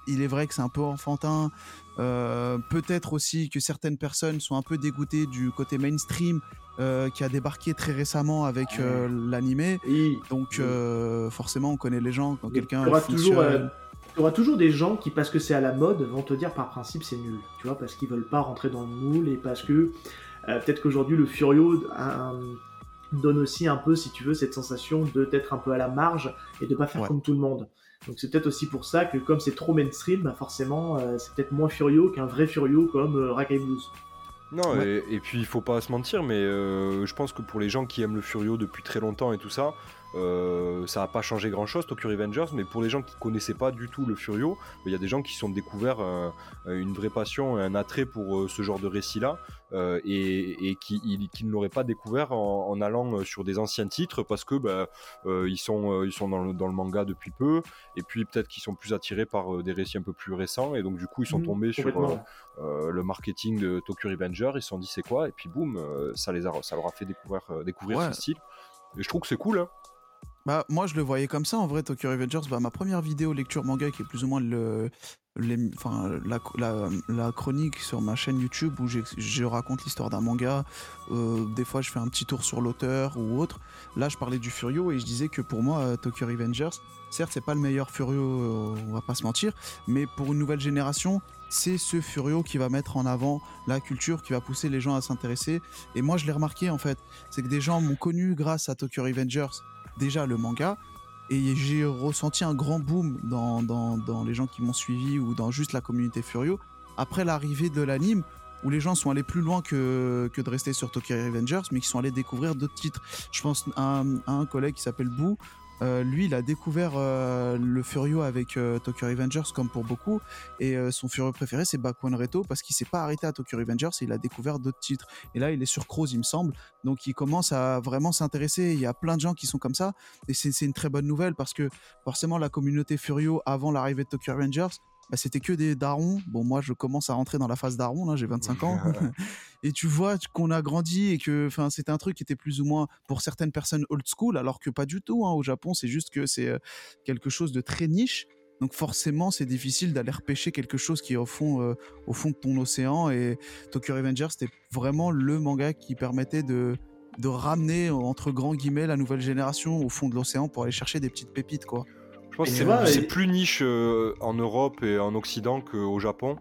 il est vrai que c'est un peu enfantin, peut-être aussi que certaines personnes sont un peu dégoûtées du côté mainstream qui a débarqué très récemment avec l'animé, donc forcément on connaît les gens, quand quelqu'un fonctionne... Il y aura toujours des gens qui, parce que c'est à la mode, vont te dire par principe c'est nul, tu vois, parce qu'ils veulent pas rentrer dans le moule et parce que peut-être qu'aujourd'hui le Furio donne aussi un peu, si tu veux, cette sensation de d'être un peu à la marge et de pas faire comme tout le monde. Donc c'est peut-être aussi pour ça que comme c'est trop mainstream, bah forcément c'est peut-être moins Furio qu'un vrai Furio comme Rakaï Blues. Non, et puis il faut pas se mentir, mais je pense que pour les gens qui aiment le Furio depuis très longtemps et tout ça, ça n'a pas changé grand chose Tokyo Revengers, mais pour les gens qui ne connaissaient pas du tout le Furio, il y a des gens qui se sont découverts une vraie passion, un attrait pour ce genre de récit là, et qui ne l'auraient pas découvert en allant sur des anciens titres parce que ils sont dans le manga depuis peu, et puis peut-être qu'ils sont plus attirés par des récits un peu plus récents, et donc du coup ils sont tombés sur le marketing de Tokyo Revengers, ils se sont dit c'est quoi, et puis boum, ça leur a fait découvrir ce style, et je trouve que c'est cool, hein. Bah, moi je le voyais comme ça en vrai, Tokyo Revengers, ma première vidéo lecture manga qui est plus ou moins la chronique sur ma chaîne YouTube où je raconte l'histoire d'un manga, des fois je fais un petit tour sur l'auteur ou autre, là je parlais du Furio et je disais que pour moi Tokyo Revengers, certes c'est pas le meilleur Furio, on va pas se mentir, mais pour une nouvelle génération, c'est ce Furio qui va mettre en avant la culture, qui va pousser les gens à s'intéresser, et moi je l'ai remarqué en fait, c'est que des gens m'ont connu grâce à Tokyo Revengers, déjà le manga, et j'ai ressenti un grand boom dans les gens qui m'ont suivi ou dans juste la communauté Furio après l'arrivée de l'anime, où les gens sont allés plus loin que de rester sur Tokyo Revengers, mais qui sont allés découvrir d'autres titres. Je pense à un collègue qui s'appelle Bou, lui il a découvert le Furio avec Tokyo Revengers comme pour beaucoup, et son Furio préféré c'est Bakuan Reto parce qu'il s'est pas arrêté à Tokyo Revengers et il a découvert d'autres titres, et là il est sur Crows il me semble, donc il commence à vraiment s'intéresser, il y a plein de gens qui sont comme ça, et c'est une très bonne nouvelle parce que forcément la communauté Furio avant l'arrivée de Tokyo Revengers, c'était que des darons. Bon, moi, je commence à rentrer dans la phase daron, là, j'ai 25 ans. Et tu vois qu'on a grandi et que c'était un truc qui était plus ou moins, pour certaines personnes, old school, alors que pas du tout. Hein. Au Japon, c'est juste que c'est quelque chose de très niche. Donc forcément, c'est difficile d'aller repêcher quelque chose qui est au fond de ton océan. Et Tokyo Revengers, c'était vraiment le manga qui permettait de ramener, entre grands guillemets, la nouvelle génération au fond de l'océan pour aller chercher des petites pépites, quoi. Je pense que c'est plus niche en Europe et en Occident qu'au Japon.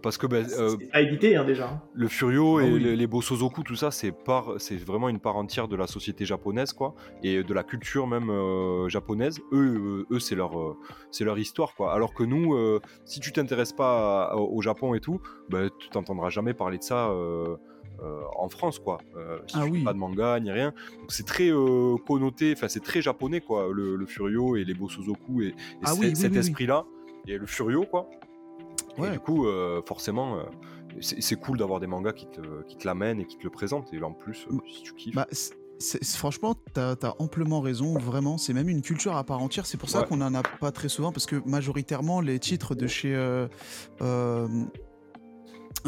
Parce que c'est pas édité, hein, déjà. Le Furio et les Bōsōzoku, tout ça, c'est vraiment une part entière de la société japonaise, quoi, et de la culture même japonaise. Eux, c'est leur histoire, quoi. Alors que nous, si tu t'intéresses pas au Japon et tout, tu t'entendras jamais parler de ça. En France, quoi, si tu fais pas de manga ni rien, donc c'est très connoté, enfin c'est très japonais, quoi, le Furio et les Bōsōzoku et cet esprit là et le Furio, quoi, et du coup forcément c'est cool d'avoir des mangas qui te l'amènent et qui te le présentent, et là en plus si tu kiffes, Franchement, t'as amplement raison, vraiment. C'est même une culture à part entière. C'est pour ça qu'on en a pas très souvent, parce que majoritairement, les titres de chez...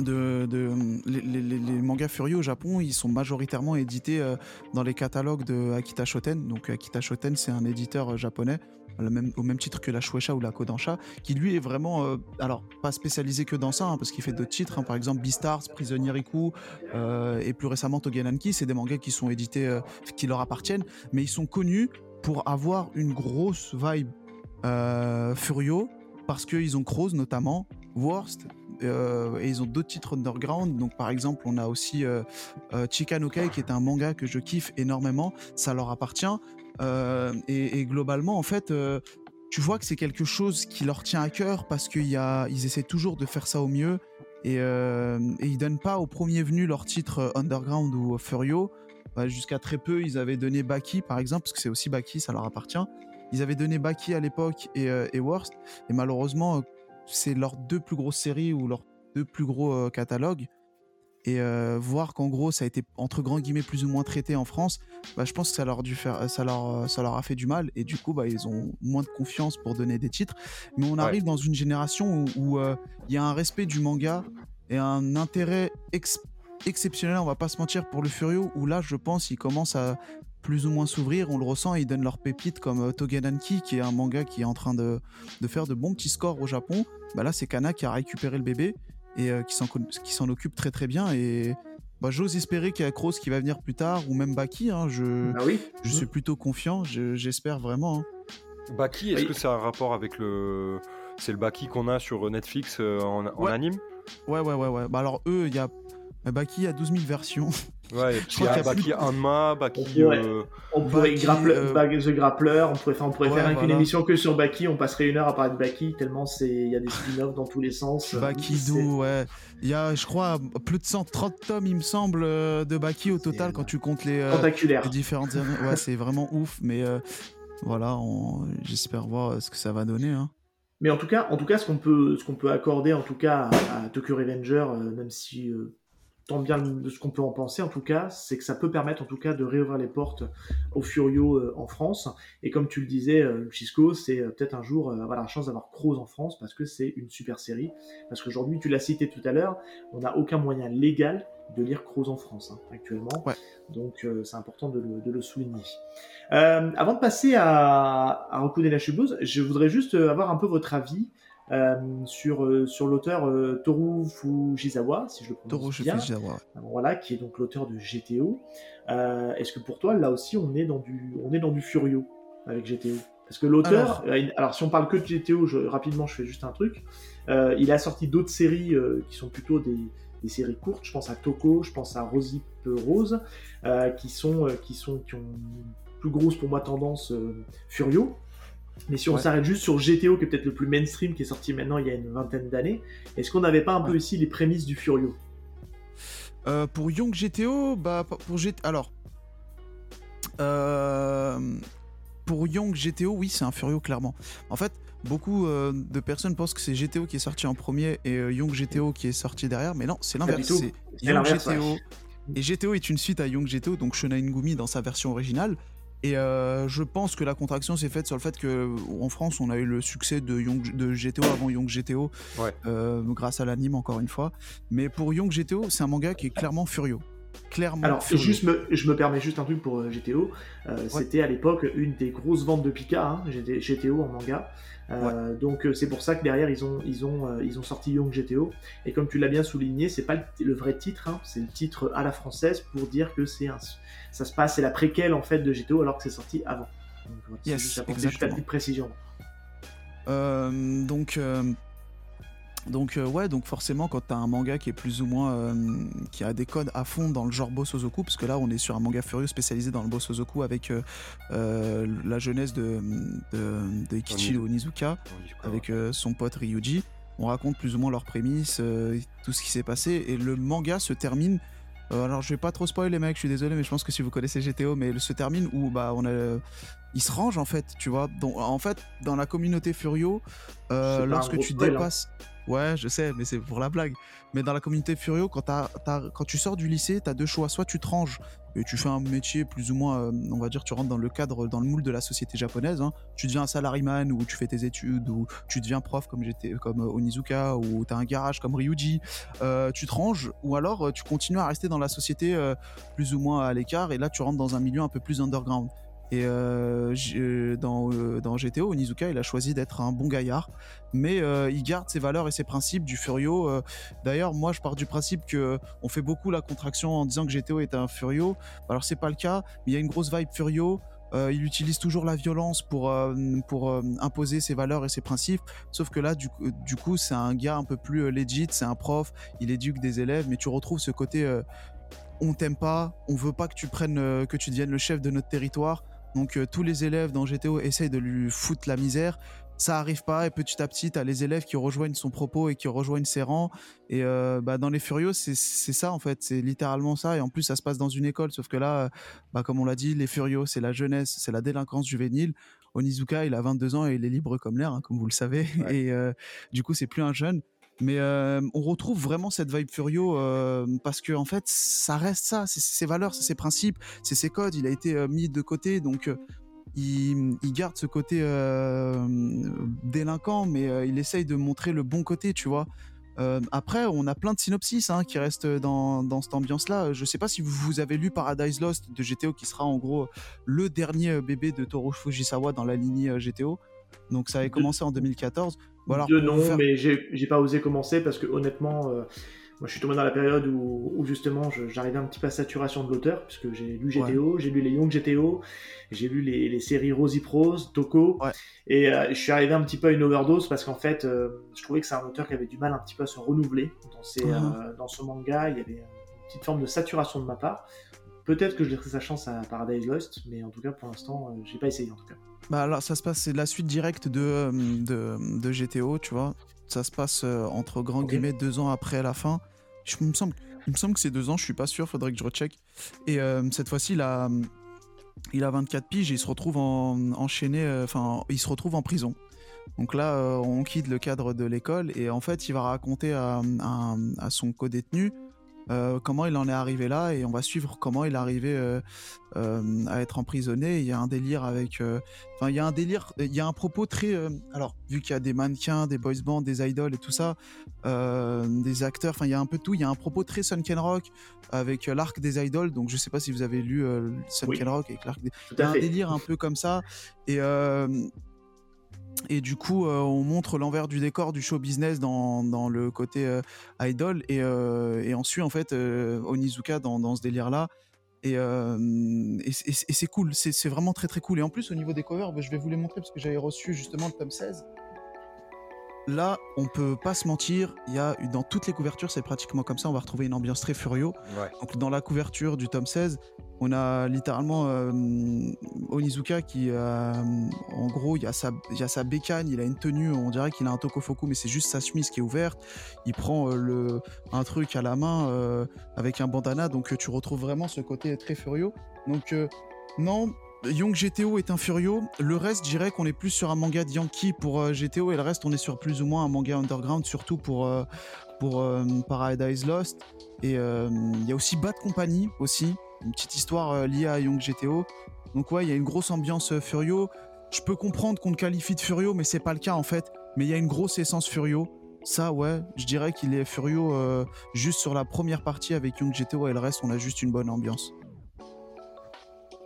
les mangas furieux au Japon, ils sont majoritairement édités dans les catalogues de Akita Shoten. Donc Akita Shoten, c'est un éditeur japonais, au même titre que la Shueisha ou la Kodansha, qui lui est vraiment, alors pas spécialisé que dans ça, hein, parce qu'il fait d'autres titres, hein, par exemple Beastars, Prisonnier Riku, et plus récemment Togenanki. C'est des mangas qui sont édités, qui leur appartiennent, mais ils sont connus pour avoir une grosse vibe furieux, parce qu'ils ont Crows notamment, Worst, et ils ont d'autres titres underground. Donc par exemple on a aussi Chikanokai, qui est un manga que je kiffe énormément, ça leur appartient, et globalement en fait tu vois que c'est quelque chose qui leur tient à cœur, parce qu'ils essaient toujours de faire ça au mieux, et ils donnent pas au premier venu leur titre underground ou furyo. Jusqu'à très peu ils avaient donné Baki par exemple, parce que c'est aussi Baki, ça leur appartient. Ils avaient donné Baki à l'époque et Worst, et malheureusement c'est leurs deux plus grosses séries ou leurs deux plus gros catalogues, et voir qu'en gros ça a été entre grands guillemets plus ou moins traité en France, bah, je pense que ça leur a fait du mal, et du coup bah, ils ont moins de confiance pour donner des titres. Mais on arrive dans une génération où il y a un respect du manga et un intérêt exceptionnel, on va pas se mentir, pour le furyo, où là je pense ils commencent à plus ou moins s'ouvrir, on le ressent, et ils donnent leurs pépites comme Togenanki, qui est un manga qui est en train de faire de bons petits scores au Japon. Bah là c'est Kana qui a récupéré le bébé et qui s'en occupe très très bien, et bah, j'ose espérer qu'il y a Crows qui va venir plus tard, ou même Baki, hein, je suis plutôt confiant, j'espère vraiment, hein. Baki, est-ce que ça a un rapport avec le Baki qu'on a sur Netflix en anime? Ouais. Bah alors eux, il y a Baki, il y a 12 000 versions. Ouais, il y a Baki Anma, Baki... On pourrait The Grappler, on pourrait faire une émission que sur Baki, on passerait une heure à parler de Baki, tellement il y a des spin-offs dans tous les sens. Bakido, ouais. Il y a, je crois, plus de 130 tomes, il me semble, de Baki au total, quand tu comptes les différentes... Ouais, c'est vraiment ouf, mais voilà, j'espère voir ce que ça va donner, hein. Mais en tout cas ce qu'on peut accorder en tout cas à Tokyo Revenger, même si... tant bien de ce qu'on peut en penser, en tout cas, c'est que ça peut permettre, en tout cas, de réouvrir les portes aux furieux en France. Et comme tu le disais, Luchisco, c'est peut-être un jour avoir la chance d'avoir Crows en France, parce que c'est une super série. Parce qu'aujourd'hui, tu l'as cité tout à l'heure, on n'a aucun moyen légal de lire Crows en France, hein, actuellement. Ouais. Donc, c'est important de le souligner. Avant de passer à Rokudenashi Blues, je voudrais juste avoir un peu votre avis sur l'auteur Toru Fujisawa, si je le prononce bien. Voilà, qui est donc l'auteur de GTO. Est-ce que pour toi, là aussi, on est dans du furieux avec GTO? Parce que l'auteur, alors si on parle que de GTO, rapidement, je fais juste un truc. Il a sorti d'autres séries qui sont plutôt des séries courtes. Je pense à Toko, je pense à Rosy Rose, qui ont une plus grosse pour moi tendance furieux. Mais si on s'arrête juste sur GTO, qui est peut-être le plus mainstream, qui est sorti maintenant il y a une vingtaine d'années, est-ce qu'on n'avait pas un peu ici les prémices du furieux? Pour Young GTO, pour Young GTO, oui, c'est un furieux, clairement. En fait, beaucoup de personnes pensent que c'est GTO qui est sorti en premier et Young GTO qui est sorti derrière, mais non, c'est l'inverse. C'est Young GTO. Ouais. Et GTO est une suite à Young GTO, donc Shona Ingumi dans sa version originale. Et je pense que la contraction s'est faite sur le fait qu'en France, on a eu le succès de GTO avant Young GTO, grâce à l'anime, encore une fois. Mais pour Young GTO, c'est un manga qui est clairement furieux. Alors, je me permets juste un truc pour GTO. C'était à l'époque une des grosses ventes de Pika, hein, GTO en manga. Donc, c'est pour ça que derrière, ils ont sorti Young GTO. Et comme tu l'as bien souligné, c'est pas le vrai titre, hein, c'est le titre à la française pour dire que c'est la préquelle en fait de GTO, alors que c'est sorti avant. Donc, c'est juste la petite précision. Donc forcément, quand t'as un manga qui est plus ou moins qui a des codes à fond dans le genre Bōsōzoku, parce que là on est sur un manga furieux spécialisé dans le Bōsōzoku avec la jeunesse de Ikichi Onizuka, avec son pote Ryuji. On raconte plus ou moins leurs prémices, tout ce qui s'est passé, et le manga se termine. Alors je vais pas trop spoiler les mecs, je suis désolé, mais je pense que si vous connaissez GTO, mais il se termine où bah on a il se range en fait, tu vois. Donc en fait dans la communauté furieux, lorsque tu dépasses spoil, hein. Ouais, je sais, mais c'est pour la blague. Mais dans la communauté Furio, quand tu sors du lycée, t'as deux choix. Soit tu te ranges et tu fais un métier plus ou moins, on va dire, tu rentres dans le cadre, dans le moule de la société japonaise. Hein. Tu deviens un salaryman, ou tu fais tes études, ou tu deviens prof comme Onizuka, ou t'as un garage comme Ryuji. Tu te ranges, ou alors tu continues à rester dans la société plus ou moins à l'écart, et là tu rentres dans un milieu un peu plus underground. Et dans GTO, Onizuka, il a choisi d'être un bon gaillard, mais il garde ses valeurs et ses principes du Furio. D'ailleurs, moi, je pars du principe que on fait beaucoup la contraction en disant que GTO est un Furio. Alors, c'est pas le cas, mais il y a une grosse vibe Furio. Il utilise toujours la violence pour imposer ses valeurs et ses principes. Sauf que là, du coup, c'est un gars un peu plus legit. C'est un prof. Il éduque des élèves, mais tu retrouves ce côté on t'aime pas, on veut pas que que tu deviennes le chef de notre territoire. Donc tous les élèves dans GTO essayent de lui foutre la misère, ça arrive pas, et petit à petit t'as les élèves qui rejoignent son propos et qui rejoignent ses rangs, et dans les Furios c'est ça en fait, c'est littéralement ça, et en plus ça se passe dans une école, sauf que là, comme on l'a dit, les Furios c'est la jeunesse, c'est la délinquance juvénile. Onizuka il a 22 ans et il est libre comme l'air, hein, comme vous le savez, ouais. Et du coup c'est plus un jeune. Mais on retrouve vraiment cette vibe Furio parce que en fait ça reste ça, c'est ses valeurs, c'est ses principes, c'est ses codes. Il a été mis de côté, donc il garde ce côté délinquant, mais il essaye de montrer le bon côté, tu vois. Après, on a plein de synopsis hein, qui restent dans cette ambiance-là. Je sais pas si vous avez lu Paradise Lost de GTO, qui sera en gros le dernier bébé de Toru Fujisawa dans la lignée GTO. Donc ça avait commencé en 2014. Voilà, de non, mais j'ai pas osé commencer parce que honnêtement, moi je suis tombé dans la période où justement j'arrivais un petit peu à saturation de l'auteur, puisque j'ai lu GTO, ouais. J'ai lu les Young GTO, j'ai lu les séries Rosie Prose, Toko, ouais. Et je suis arrivé un petit peu à une overdose parce qu'en fait, je trouvais que c'est un auteur qui avait du mal un petit peu à se renouveler dans ce manga. Il y avait une petite forme de saturation de ma part. Peut-être que je laisserai sa chance à Paradise Lost, mais en tout cas pour l'instant, j'ai pas essayé en tout cas. Bah alors ça se passe, c'est la suite directe de GTO, tu vois. Ça se passe entre grands guillemets 2 ans après la fin. Il me semble que c'est 2 ans, je suis pas sûr, faudrait que je recheck. Et cette fois-ci, il a 24 piges et il se retrouve il se retrouve en prison. Donc là, on quitte le cadre de l'école et en fait, il va raconter à son codétenu comment il en est arrivé là, et on va suivre comment il est arrivé à être emprisonné. Il y a un délire avec il y a un propos très alors vu qu'il y a des mannequins, des boys bands, des idoles et tout ça, des acteurs, il y a un peu de tout. Il y a un propos très Sunken Rock avec l'arc des idoles, donc je sais pas si vous avez lu Sunken Rock avec l'arc des... il y a un délire un peu comme ça, et du coup, on montre l'envers du décor du show business dans le côté idol, et on suit en fait Onizuka dans ce délire-là, et c'est cool, c'est vraiment très très cool. Et en plus, au niveau des covers, je vais vous les montrer parce que j'avais reçu justement le tome 16. Là, on peut pas se mentir, dans toutes les couvertures, c'est pratiquement comme ça, on va retrouver une ambiance très Furio. Ouais. Donc dans la couverture du tome 16, on a littéralement Onizuka qui, en gros, il y a sa bécane, il a une tenue, on dirait qu'il a un tokofoku, mais c'est juste sa chemise qui est ouverte. Il prend un truc à la main avec un bandana, donc tu retrouves vraiment ce côté très Furio. Donc non... Young GTO est un Furio, le reste je dirais qu'on est plus sur un manga de Yankee pour GTO, et le reste on est sur plus ou moins un manga underground, surtout pour Paradise Lost, et il y a aussi Bad Company aussi, une petite histoire liée à Young GTO. Donc ouais, il y a une grosse ambiance Furio. Je peux comprendre qu'on le qualifie de Furio, mais c'est pas le cas en fait, mais il y a une grosse essence Furio. Ça, ouais, je dirais qu'il est Furio juste sur la première partie avec Young GTO, et le reste on a juste une bonne ambiance.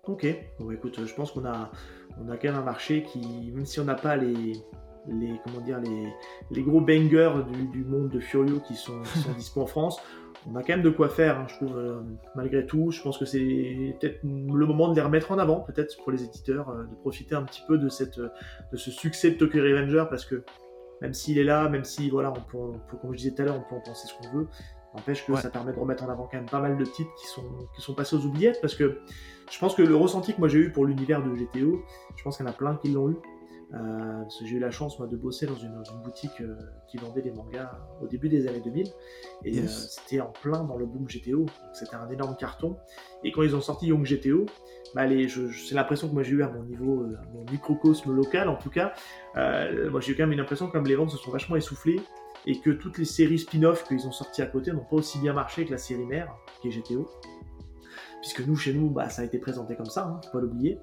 Ok, bon écoute, je pense qu'on a quand même un marché qui, même si on n'a pas les gros bangers du monde de Furio qui sont dispo en France, on a quand même de quoi faire, hein, je trouve, malgré tout. Je pense que c'est peut-être le moment de les remettre en avant, peut-être pour les éditeurs, de profiter un petit peu de ce succès de Tokyo Revenger, parce que même s'il est là, même si, voilà, on peut, comme je disais tout à l'heure, on peut en penser ce qu'on veut. N'empêche que ça permet de remettre en avant quand même pas mal de titres qui sont passés aux oubliettes, parce que je pense que le ressenti que moi j'ai eu pour l'univers de GTO, je pense qu'il y en a plein qui l'ont eu, parce que j'ai eu la chance moi de bosser dans une boutique qui vendait des mangas au début des années 2000, et c'était en plein dans le boom GTO, donc c'était un énorme carton. Et quand ils ont sorti Young GTO, c'est l'impression que moi j'ai eu à mon niveau, à mon microcosme local en tout cas, moi j'ai eu quand même une impression que les ventes se sont vachement essoufflées. et que toutes les séries spin-off qu'ils ont sorties à côté n'ont pas aussi bien marché que la série mère, qui est GTO. Puisque nous, chez nous, bah, ça a été présenté comme ça, hein, faut pas l'oublier.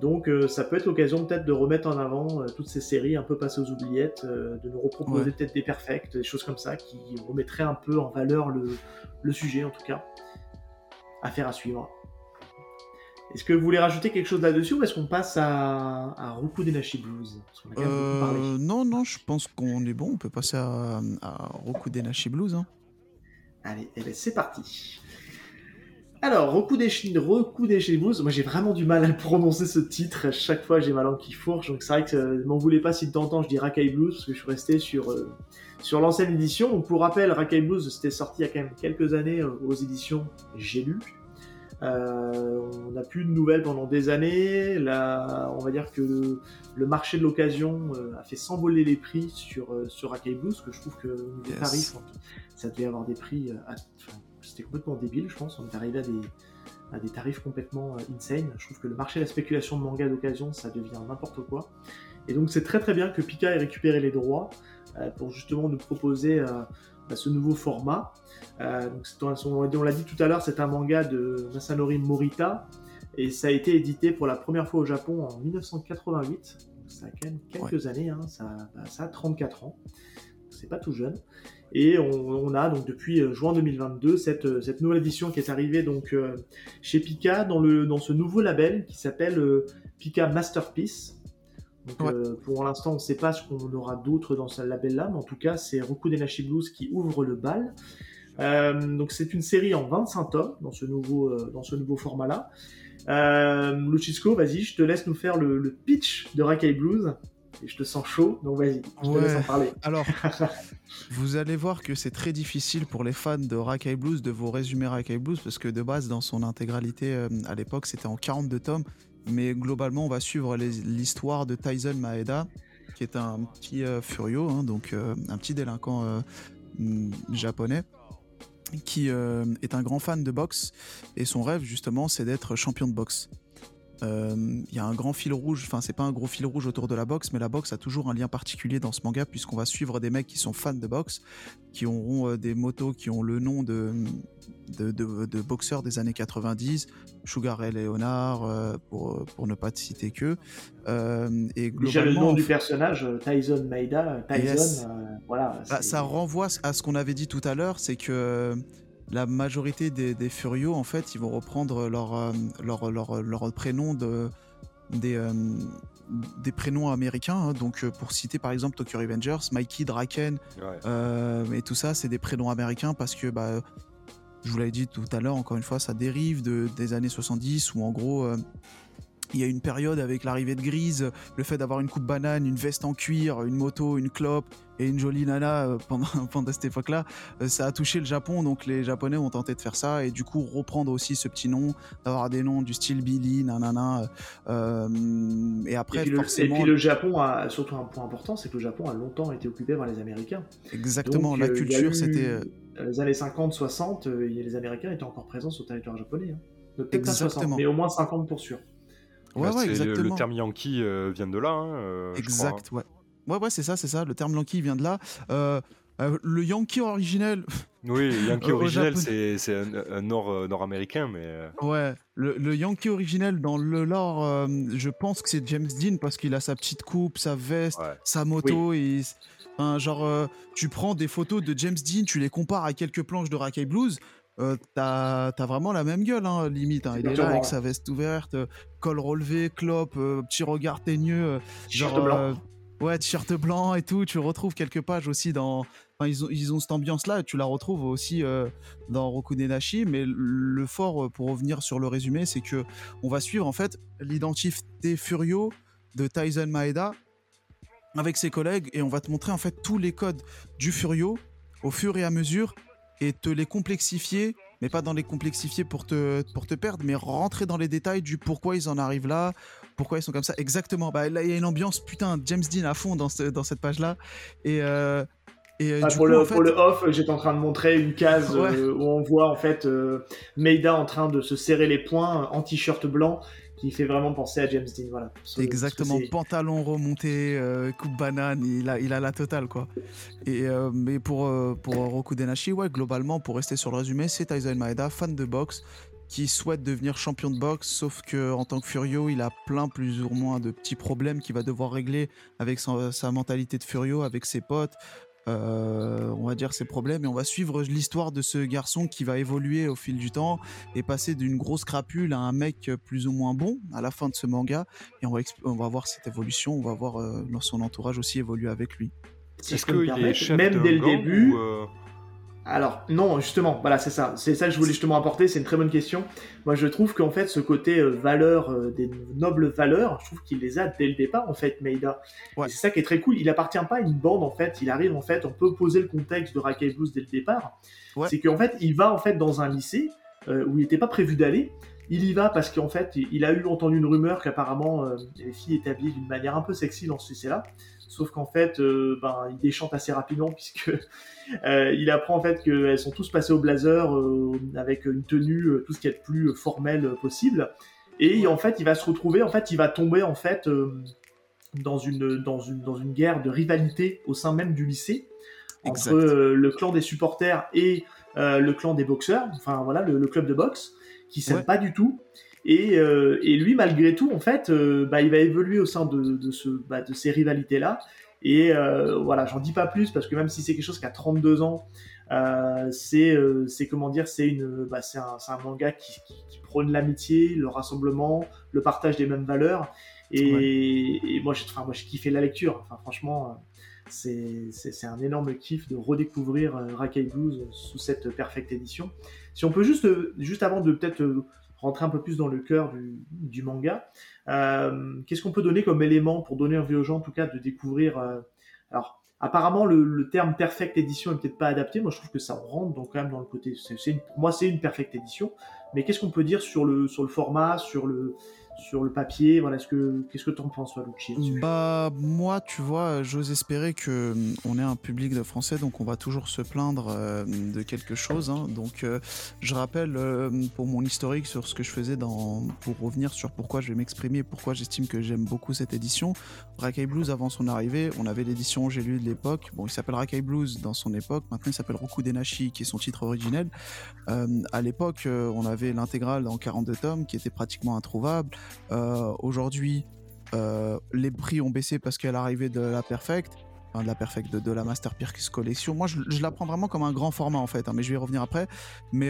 Donc ça peut être l'occasion peut-être de remettre en avant toutes ces séries un peu passées aux oubliettes, de nous reproposer peut-être des perfects, des choses comme ça, qui remettraient un peu en valeur le sujet en tout cas. Affaire à suivre. Est-ce que vous voulez rajouter quelque chose là-dessus ou est-ce qu'on passe à Rokudenashi Blues? Parce qu'on a quand même beaucoup parlé. Non, je pense qu'on est bon, on peut passer à Rokudenashi Blues. Hein. Allez, eh ben, c'est parti. Alors, Rokudenashi Blues, moi j'ai vraiment du mal à prononcer ce titre, à chaque fois j'ai ma langue qui fourche, donc c'est vrai que je m'en voulais pas si de temps en temps je dis Rakaï Blues, parce que je suis resté sur l'ancienne édition. Donc pour rappel, Rakaï Blues c'était sorti il y a quand même quelques années aux éditions J'ai lu. On n'a plus de nouvelles pendant des années. Là, on va dire que le marché de l'occasion a fait s'envoler les prix sur Rakaï Blues, que je trouve que au niveau tarif, ça devait avoir des prix, c'était complètement débile, je pense. On est arrivé à des tarifs complètement insane. Je trouve que le marché de la spéculation de manga d'occasion, ça devient n'importe quoi. Et donc c'est très très bien que Pika ait récupéré les droits pour justement nous proposer ce nouveau format. Donc on l'a dit tout à l'heure, c'est un manga de Masanori Morita et ça a été édité pour la première fois au Japon en 1988. Donc ça a quand même quelques années, hein. Ça a 34 ans, c'est pas tout jeune. Et on a donc depuis juin 2022 cette nouvelle édition qui est arrivée donc chez Pika dans ce nouveau label qui s'appelle Pika Masterpiece. Donc, pour l'instant, on ne sait pas ce qu'on aura d'autre dans ce label-là, mais en tout cas, c'est Rokudenashi Blues qui ouvre le bal. Donc, c'est une série en 25 tomes dans ce nouveau format-là. Luchisco, vas-y, je te laisse nous faire le pitch de Rakaï Blues. Et je te sens chaud, donc vas-y, je te laisse en parler. Alors, vous allez voir que c'est très difficile pour les fans de Rakaï Blues de vous résumer Rakaï Blues, parce que de base, dans son intégralité, à l'époque, c'était en 42 tomes. Mais globalement, on va suivre l'histoire de Taison Maeda, qui est un petit furio, hein, donc un petit délinquant japonais, qui est un grand fan de boxe. Et son rêve, justement, c'est d'être champion de boxe. Il y a un grand fil rouge, enfin, c'est pas un gros fil rouge autour de la boxe, mais la boxe a toujours un lien particulier dans ce manga, puisqu'on va suivre des mecs qui sont fans de boxe, qui auront des motos qui ont le nom de boxeurs des années 90, Sugar Ray Leonard, pour ne pas te citer qu'eux. Et globalement, déjà le nom du personnage, Taison Maeda, voilà. Bah, ça renvoie à ce qu'on avait dit tout à l'heure, c'est que la majorité des furios, en fait, ils vont reprendre leur prénom des prénoms américains, hein. Donc pour citer par exemple Tokyo Revengers, Mikey, Draken, et tout ça, c'est des prénoms américains parce que bah, je vous l'avais dit tout à l'heure, encore une fois, ça dérive des années 70 où en gros il y a une période avec l'arrivée de Grise, le fait d'avoir une coupe banane, une veste en cuir, une moto, une clope et une jolie nana pendant cette époque-là, ça a touché le Japon, donc les Japonais ont tenté de faire ça et du coup reprendre aussi ce petit nom, d'avoir des noms du style Billy, nanana. Et après, forcément. Et puis le Japon a surtout un point important, c'est que le Japon a longtemps été occupé par les Américains. Exactement, donc, la culture, c'était. Les années 50-60, les Américains étaient encore présents sur le territoire japonais. Hein. Donc, peut-être exactement. Pas 60, mais au moins 50 pour sûr. Ouais, bah, exactement. Le terme Yankee vient de là. Exact, je crois. Ouais, c'est ça. Le terme Yankee vient de là. Le Yankee originel. Oui, le Yankee originel, c'est un nord-américain, mais. Ouais, le Yankee originel dans le lore, je pense que c'est James Dean parce qu'il a sa petite coupe, sa veste, sa moto. Oui. Enfin, genre, tu prends des photos de James Dean, tu les compares à quelques planches de Rakaï Blues. T'as vraiment la même gueule, hein, limite. Hein. Il est là avec sa veste ouverte, col relevé, clope, petit regard teigneux, t-shirt blanc et tout. Tu retrouves quelques pages aussi dans. Enfin, ils ont cette ambiance-là. Et tu la retrouves aussi dans Rokudenashi. Mais le fort, pour revenir sur le résumé, c'est que on va suivre en fait l'identité furio de Taison Maeda avec ses collègues et on va te montrer en fait tous les codes du furio au fur et à mesure. Et te les complexifier, mais pas dans les complexifier pour te perdre, mais rentrer dans les détails du pourquoi ils en arrivent là, pourquoi ils sont comme ça. Exactement, bah, là il y a une ambiance, putain, James Dean à fond dans cette page-là. Pour le off, j'étais en train de montrer une case où on voit en fait Maeda en train de se serrer les poings en t-shirt blanc qui fait vraiment penser à James Dean, voilà. Exactement, pantalon remonté, coupe banane, il a la totale, quoi. Et mais pour Rokudenashi, ouais, globalement, pour rester sur le résumé, c'est Taison Maeda, fan de boxe, qui souhaite devenir champion de boxe, sauf que en tant que Furio, il a plein plus ou moins de petits problèmes qu'il va devoir régler avec sa mentalité de Furio, avec ses potes. On va dire ses problèmes, et on va suivre l'histoire de ce garçon qui va évoluer au fil du temps et passer d'une grosse crapule à un mec plus ou moins bon à la fin de ce manga, et on va voir cette évolution, on va voir son entourage aussi évoluer avec lui. Est-ce qu'il est chef même dès le début ou Alors non, justement, voilà, c'est ça que je voulais justement apporter, c'est une très bonne question. Moi je trouve qu'en fait ce côté valeur, des nobles valeurs, je trouve qu'il les a dès le départ en fait, Maeda. Ouais. Et c'est ça qui est très cool, il appartient pas à une bande en fait, il arrive en fait, on peut poser le contexte de Rakaï Blues dès le départ. Ouais. C'est qu'en fait il va en fait dans un lycée où il était pas prévu d'aller, il y va parce qu'en fait il a entendu une rumeur qu'apparemment les filles étaient habillées d'une manière un peu sexy dans ce lycée-là. Sauf qu'en fait, il déchante assez rapidement puisque il apprend en fait qu'elles sont tous passées au blazer avec une tenue, tout ce qui est le plus formel possible. Et en fait, il va se retrouver, en fait, il va tomber en fait dans une guerre de rivalité au sein même du lycée entre le clan des supporters et le clan des boxeurs. Enfin voilà, le club de boxe qui s'aime pas du tout. Et lui, malgré tout, en fait, il va évoluer au sein de ces rivalités-là. Et voilà, j'en dis pas plus parce que même si c'est quelque chose qui a 32 ans, c'est un manga qui prône l'amitié, le rassemblement, le partage des mêmes valeurs. Et moi, j'ai kiffé la lecture. Enfin, franchement, c'est un énorme kiff de redécouvrir Rakaï Blues sous cette perfecte édition. Si on peut juste avant de peut-être rentrer un peu plus dans le cœur du manga. Qu'est-ce qu'on peut donner comme élément pour donner envie aux gens, en tout cas, de découvrir Alors, apparemment, le terme perfect édition n'est peut-être pas adapté. Moi, je trouve que ça rentre donc quand même dans le côté. Pour moi, c'est une perfect édition. Mais qu'est-ce qu'on peut dire sur le format, sur le papier, voilà, qu'est-ce que t'en penses, Lucchi? Bah moi, tu vois, j'ose espérer que on est un public de français, donc on va toujours se plaindre de quelque chose, hein. Donc je rappelle pour mon historique sur ce que je faisais pour revenir sur pourquoi je vais m'exprimer, pourquoi j'estime que j'aime beaucoup cette édition. Rakaï Blues, avant son arrivée, on avait l'édition J'ai lu de l'époque. Bon, il s'appelle Rakaï Blues dans son époque. Maintenant, il s'appelle Rokudenashi, qui est son titre originel. À l'époque, on avait l'intégrale en 42 tomes, qui était pratiquement introuvable. Aujourd'hui, les prix ont baissé parce qu'à l'arrivée de la Perfect, de la Masterpiece Collection, moi je la prends vraiment comme un grand format en fait, hein, mais je vais y revenir après. Mais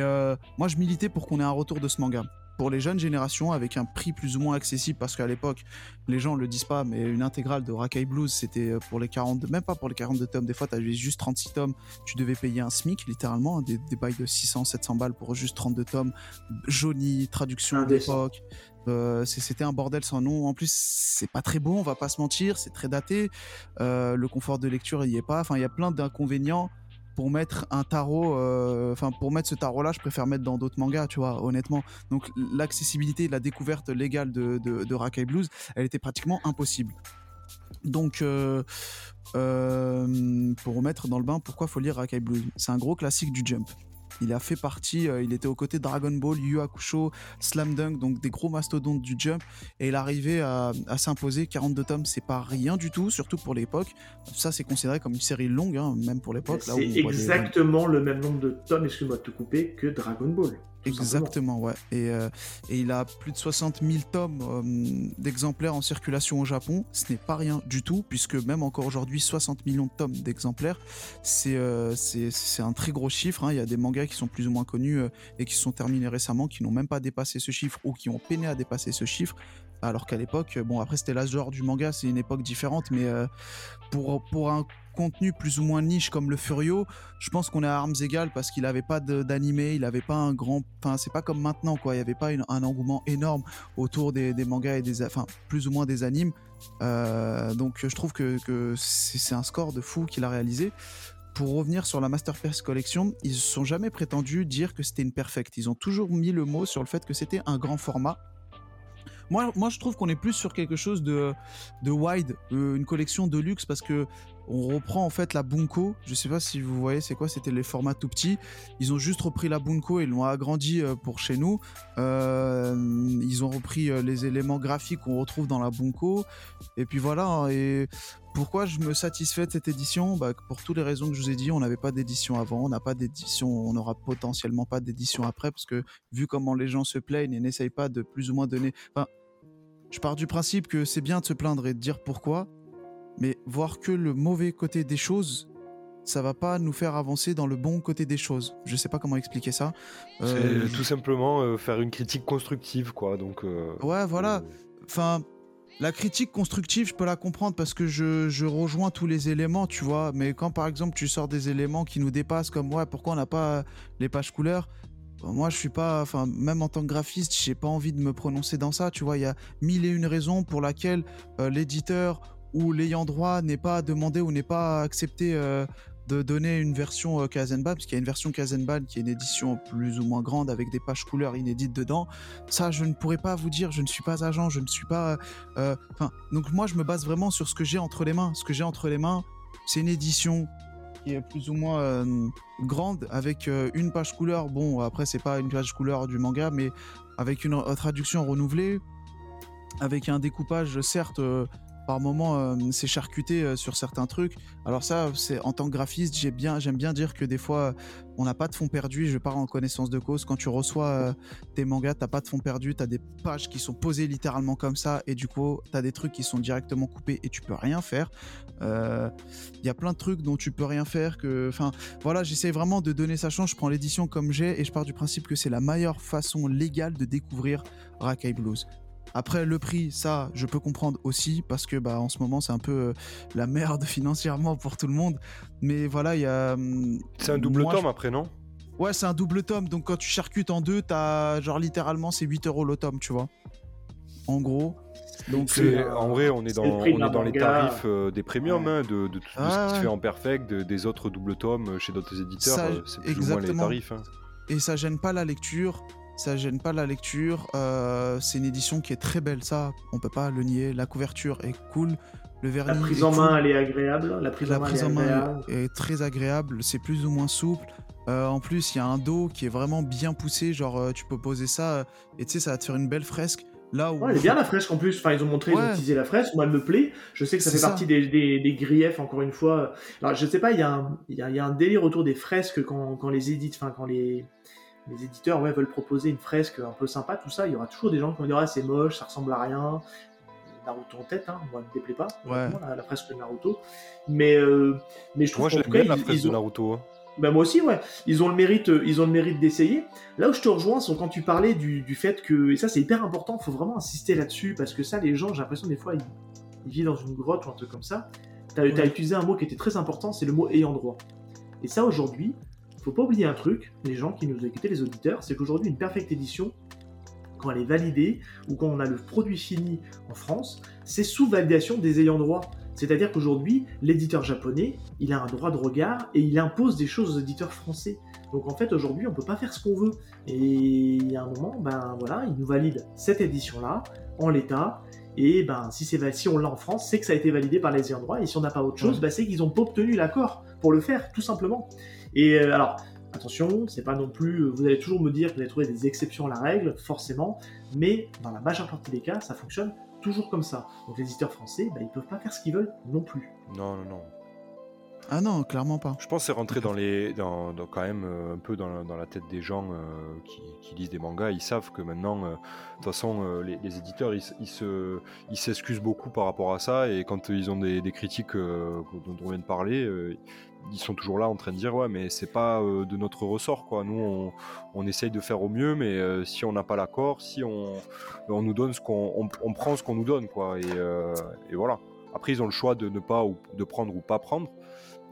moi je militais pour qu'on ait un retour de ce manga pour les jeunes générations avec un prix plus ou moins accessible, parce qu'à l'époque, les gens le disent pas, mais une intégrale de Rakaï Blues, c'était pour les 42, même pas pour les 42 tomes, des fois t'avais juste 36 tomes, tu devais payer un SMIC littéralement, des bails de 600-700 balles pour juste 32 tomes, jaunie, traduction d'époque, c'était un bordel sans nom. En plus, c'est pas très beau, on va pas se mentir, c'est très daté, le confort de lecture il y est pas, enfin il y a plein d'inconvénients. Pour mettre un tarot, pour mettre ce tarot-là, je préfère mettre dans d'autres mangas, tu vois, honnêtement. Donc l'accessibilité, la découverte légale de Rakaï Blues, elle était pratiquement impossible. Donc pour remettre dans le bain, pourquoi faut lire Rakaï Blues ? C'est un gros classique du Jump. Il a fait partie, il était aux côtés de Dragon Ball, Yu Yu Hakusho, Slam Dunk, donc des gros mastodontes du Jump, et il arrivait à s'imposer. 42 tomes, c'est pas rien du tout, surtout pour l'époque. Ça, c'est considéré comme une série longue, hein, même pour l'époque. C'est là où exactement le même nombre de tomes, excuse-moi de te couper, que Dragon Ball. Exactement, ouais. Et il a plus de 60 000 tomes d'exemplaires en circulation au Japon. Ce n'est pas rien du tout, puisque même encore aujourd'hui, 60 millions de tomes d'exemplaires, c'est un très gros chiffre, hein. Il y a des mangas qui sont plus ou moins connus et qui se sont terminés récemment, qui n'ont même pas dépassé ce chiffre ou qui ont peiné à dépasser ce chiffre. Alors qu'à l'époque, bon, après c'était l'âge d'or du manga, c'est une époque différente, mais pour un contenu plus ou moins niche comme le Furio, je pense qu'on est à armes égales parce qu'il n'avait pas d'animé, il n'avait pas un grand... Enfin, c'est pas comme maintenant, quoi. Il n'y avait pas un engouement énorme autour des mangas et plus ou moins des animes. Donc, je trouve que c'est un score de fou qu'il a réalisé. Pour revenir sur la Masterpiece Collection, ils ne se sont jamais prétendus dire que c'était une perfect. Ils ont toujours mis le mot sur le fait que c'était un grand format. Moi, je trouve qu'on est plus sur quelque chose de wide, une collection de luxe, parce que on reprend en fait la Bunko. Je sais pas si vous voyez, c'est quoi? C'était les formats tout petits. Ils ont juste repris la Bunko et l'ont agrandi pour chez nous. Ils ont repris les éléments graphiques qu'on retrouve dans la Bunko. Et puis voilà. Et pourquoi je me satisfais de cette édition? Bah, pour toutes les raisons que je vous ai dit, on n'avait pas d'édition avant, on n'a pas d'édition, on n'aura potentiellement pas d'édition après, parce que vu comment les gens se plaignent et n'essayent pas de plus ou moins donner. Enfin, je pars du principe que c'est bien de se plaindre et de dire pourquoi. Mais voir que le mauvais côté des choses, ça va pas nous faire avancer dans le bon côté des choses. Je sais pas comment expliquer ça. C'est tout simplement faire une critique constructive, quoi. Donc, ouais, voilà. Enfin, la critique constructive, je peux la comprendre parce que je rejoins tous les éléments, tu vois. Mais quand, par exemple, tu sors des éléments qui nous dépassent, comme ouais, pourquoi on n'a pas les pages couleurs ? Moi, je suis pas, enfin, même en tant que graphiste, j'ai pas envie de me prononcer dans ça, tu vois. Il y a mille et une raisons pour laquelle l'éditeur où l'ayant droit n'est pas demandé ou n'est pas accepté de donner une version Kazenban, parce qu'il y a une version Kazenban qui est une édition plus ou moins grande avec des pages couleurs inédites dedans. Ça, je ne pourrais pas vous dire, je ne suis pas agent, je ne suis pas... donc moi, je me base vraiment sur ce que j'ai entre les mains. Ce que j'ai entre les mains, c'est une édition qui est plus ou moins grande, avec une page couleur. Bon, après, c'est pas une page couleur du manga, mais avec une traduction renouvelée, avec un découpage, certes... par moment, c'est charcuté sur certains trucs. Alors ça, c'est en tant que graphiste, j'aime bien dire que des fois, on n'a pas de fond perdu. Je pars en connaissance de cause. Quand tu reçois tes mangas, t'as pas de fond perdu. T'as des pages qui sont posées littéralement comme ça, et du coup, t'as des trucs qui sont directement coupés et tu peux rien faire. Il y a plein de trucs dont tu peux rien faire. Enfin, voilà, j'essaie vraiment de donner sa chance. Je prends l'édition comme j'ai et je pars du principe que c'est la meilleure façon légale de découvrir Rakaï Blues. Après, le prix, ça, je peux comprendre aussi, parce que bah en ce moment, c'est un peu la merde financièrement pour tout le monde. Mais voilà, il y a... C'est un double tome après, non ? Ouais, c'est un double tome. Donc, quand tu charcutes en deux, t'as genre littéralement, c'est 8€ le tome, tu vois. En gros. Donc, en vrai, on est dans les tarifs des premiums, ouais. de tout ce qui se fait en perfect, des autres double tomes chez d'autres éditeurs. Ça, c'est plus exactement. Ou moins les tarifs. Hein. Et ça gêne pas la lecture. Ça gêne pas la lecture, c'est une édition qui est très belle, ça, on peut pas le nier. La couverture est cool, le vernis. La prise en main, elle est agréable. La prise en main est très agréable, c'est plus ou moins souple. En plus, il y a un dos qui est vraiment bien poussé, genre tu peux poser ça et tu sais, ça va te faire une belle fresque. Là où... Ouais, elle est bien la fresque en plus. Enfin, ils ont montré, ils ont utilisé la fresque. Moi, elle me plaît. Je sais que ça fait partie des griefs, encore une fois. Alors, je sais pas, il y a un délire autour des fresques quand les éditeurs veulent proposer une fresque un peu sympa, tout ça, il y aura toujours des gens qui vont dire « Ah, c'est moche, ça ressemble à rien, Naruto en tête, hein, moi, elle me déplaît pas, la fresque de Naruto. » Mais je trouve que... Moi, j'aime bien la fresque de Naruto. Ben, moi aussi, ouais. Ils ont le mérite d'essayer. Là où je te rejoins, c'est quand tu parlais du fait que... Et ça, c'est hyper important, il faut vraiment insister là-dessus, parce que ça, les gens, j'ai l'impression, des fois, ils vivent dans une grotte ou un truc comme ça. T'as utilisé un mot qui était très important, c'est le mot « ayant droit ». Et ça, aujourd'hui... Faut pas oublier un truc, les gens qui nous écoutent, les auditeurs, c'est qu'aujourd'hui, une perfect édition, quand elle est validée ou quand on a le produit fini en France, c'est sous validation des ayants droit. C'est-à-dire qu'aujourd'hui, l'éditeur japonais, il a un droit de regard et il impose des choses aux éditeurs français. Donc en fait, aujourd'hui, on peut pas faire ce qu'on veut. Et à un moment, ben voilà, ils nous valident cette édition-là en l'état. Et ben si on l'a en France, c'est que ça a été validé par les ayants droit. Et si on n'a pas autre chose, ben c'est qu'ils ont pas obtenu l'accord pour le faire, tout simplement. Et alors, attention, c'est pas non plus... Vous allez toujours me dire que vous allez trouver des exceptions à la règle, forcément, mais dans la majeure partie des cas, ça fonctionne toujours comme ça. Donc les éditeurs français, ils peuvent pas faire ce qu'ils veulent non plus. Non. Ah non, clairement pas. Je pense que c'est rentré dans quand même un peu dans la tête des gens qui lisent des mangas. Ils savent que maintenant, de toute façon, les éditeurs, ils s'excusent beaucoup par rapport à ça. Et quand ils ont des critiques dont on vient de parler... Ils sont toujours là en train de dire ouais, mais c'est pas de notre ressort, quoi. Nous on essaye de faire au mieux, mais si on n'a pas l'accord, si on nous donne ce qu'on on prend ce qu'on nous donne, quoi. Et voilà. Après ils ont le choix de ne pas ou de prendre ou pas prendre.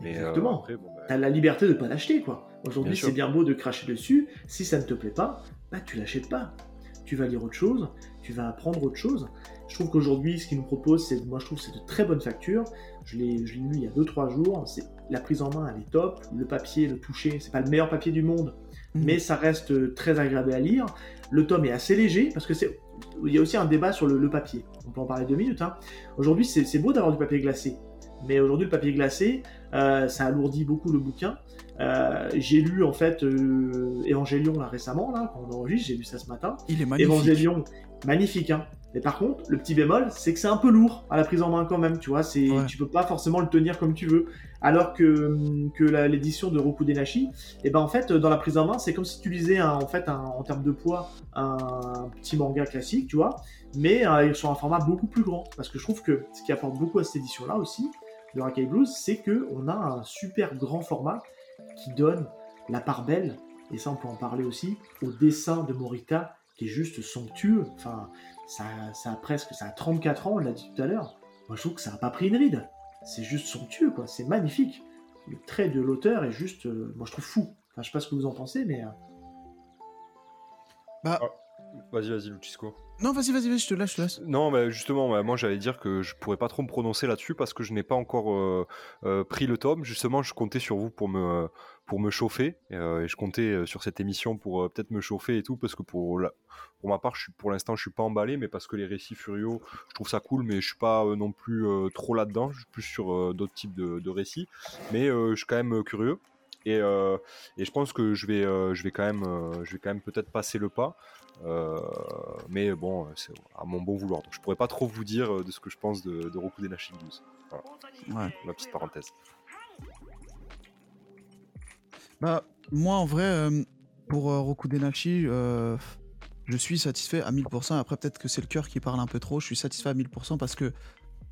Mais exactement. Après, t'as la liberté de pas l'acheter, quoi. Aujourd'hui bien c'est bien beau de cracher dessus. Si ça ne te plaît pas, bah tu l'achètes pas. Tu vas lire autre chose, tu vas apprendre autre chose. Je trouve qu'aujourd'hui, ce qu'ils nous proposent, c'est de très bonne facture. Je l'ai lu il y a 2-3 jours. La prise en main, elle est top. Le papier, le toucher, c'est pas le meilleur papier du monde, mais ça reste très agréable à lire. Le tome est assez léger parce que il y a aussi un débat sur le papier. On peut en parler 2 minutes. Hein. Aujourd'hui, c'est beau d'avoir du papier glacé. Mais aujourd'hui, le papier glacé, ça alourdit beaucoup le bouquin. J'ai lu en fait Évangélion là, récemment, là, quand on enregistre, j'ai lu ça ce matin. Il est magnifique. Évangélion, magnifique. Hein. Mais par contre, le petit bémol, c'est que c'est un peu lourd à la prise en main quand même. Tu vois, tu peux pas forcément le tenir comme tu veux. Alors que l'édition de Rokudenashi, et ben en fait, dans la prise en main, c'est comme si tu lisais en termes de poids un petit manga classique, tu vois, mais sur un format beaucoup plus grand. Parce que je trouve que ce qui apporte beaucoup à cette édition-là aussi, de Rakaï Blues, c'est qu'on a un super grand format qui donne la part belle, et ça on peut en parler aussi, au dessin de Morita, qui est juste somptueux. Enfin, ça a 34 ans, on l'a dit tout à l'heure. Moi je trouve que ça n'a pas pris une ride. C'est juste somptueux, quoi. C'est magnifique. Le trait de l'auteur est juste... moi, je trouve fou. Enfin, je sais pas ce que vous en pensez, mais... Bah... Oh. Vas-y, Luchisco. Non, vas-y, je te laisse. Non, mais justement, moi, j'allais dire que je pourrais pas trop me prononcer là-dessus parce que je n'ai pas encore pris le tome. Justement, je comptais sur vous pour me chauffer. Et je comptais sur cette émission pour peut-être me chauffer et tout, parce que pour ma part, pour l'instant, je suis pas emballé, mais parce que les récits furieux, je trouve ça cool, mais je suis pas non plus trop là-dedans. Je suis plus sur d'autres types de récits, mais je suis quand même curieux. Et je pense que je vais quand même peut-être passer le pas, mais bon, c'est à mon bon vouloir. Donc je pourrais pas trop vous dire de ce que je pense de Rokudenashi Blues. Voilà, ouais. Ma petite parenthèse. Bah moi en vrai pour Rokudenashi, je suis satisfait à 1000%. Après peut-être que c'est le cœur qui parle un peu trop. Je suis satisfait à 1000% parce que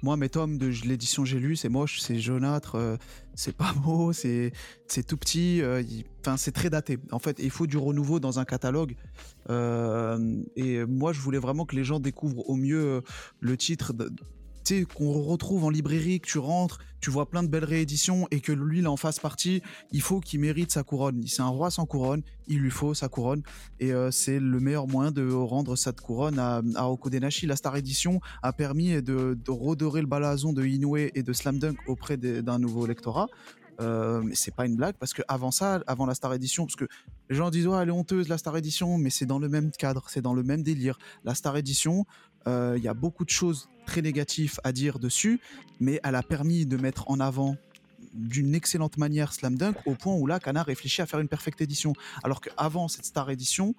moi, mes tomes de l'édition j'ai lu, c'est moche, c'est jaunâtre, c'est pas beau, c'est tout petit, c'est très daté. En fait, il faut du renouveau dans un catalogue. Et moi, je voulais vraiment que les gens découvrent au mieux le titre, tu sais, qu'on retrouve en librairie, que tu rentres, tu vois plein de belles rééditions et que lui, là, en fasse partie. Il faut qu'il mérite sa couronne. C'est un roi sans couronne, il lui faut sa couronne. Et c'est le meilleur moyen de rendre cette couronne à Rokudenashi. La Star Edition a permis de redorer le blason de Inoué et de Slam Dunk auprès d'un nouveau lectorat. Mais c'est pas une blague, parce que avant la Star Edition, parce que les gens disent « Ouais, elle est honteuse, la Star Edition », mais c'est dans le même cadre, c'est dans le même délire. La Star Edition, il y a beaucoup de choses très négatives à dire dessus, mais elle a permis de mettre en avant d'une excellente manière Slam Dunk, au point où là, Kana réfléchit à faire une perfecte édition. Alors qu'avant cette Star Edition,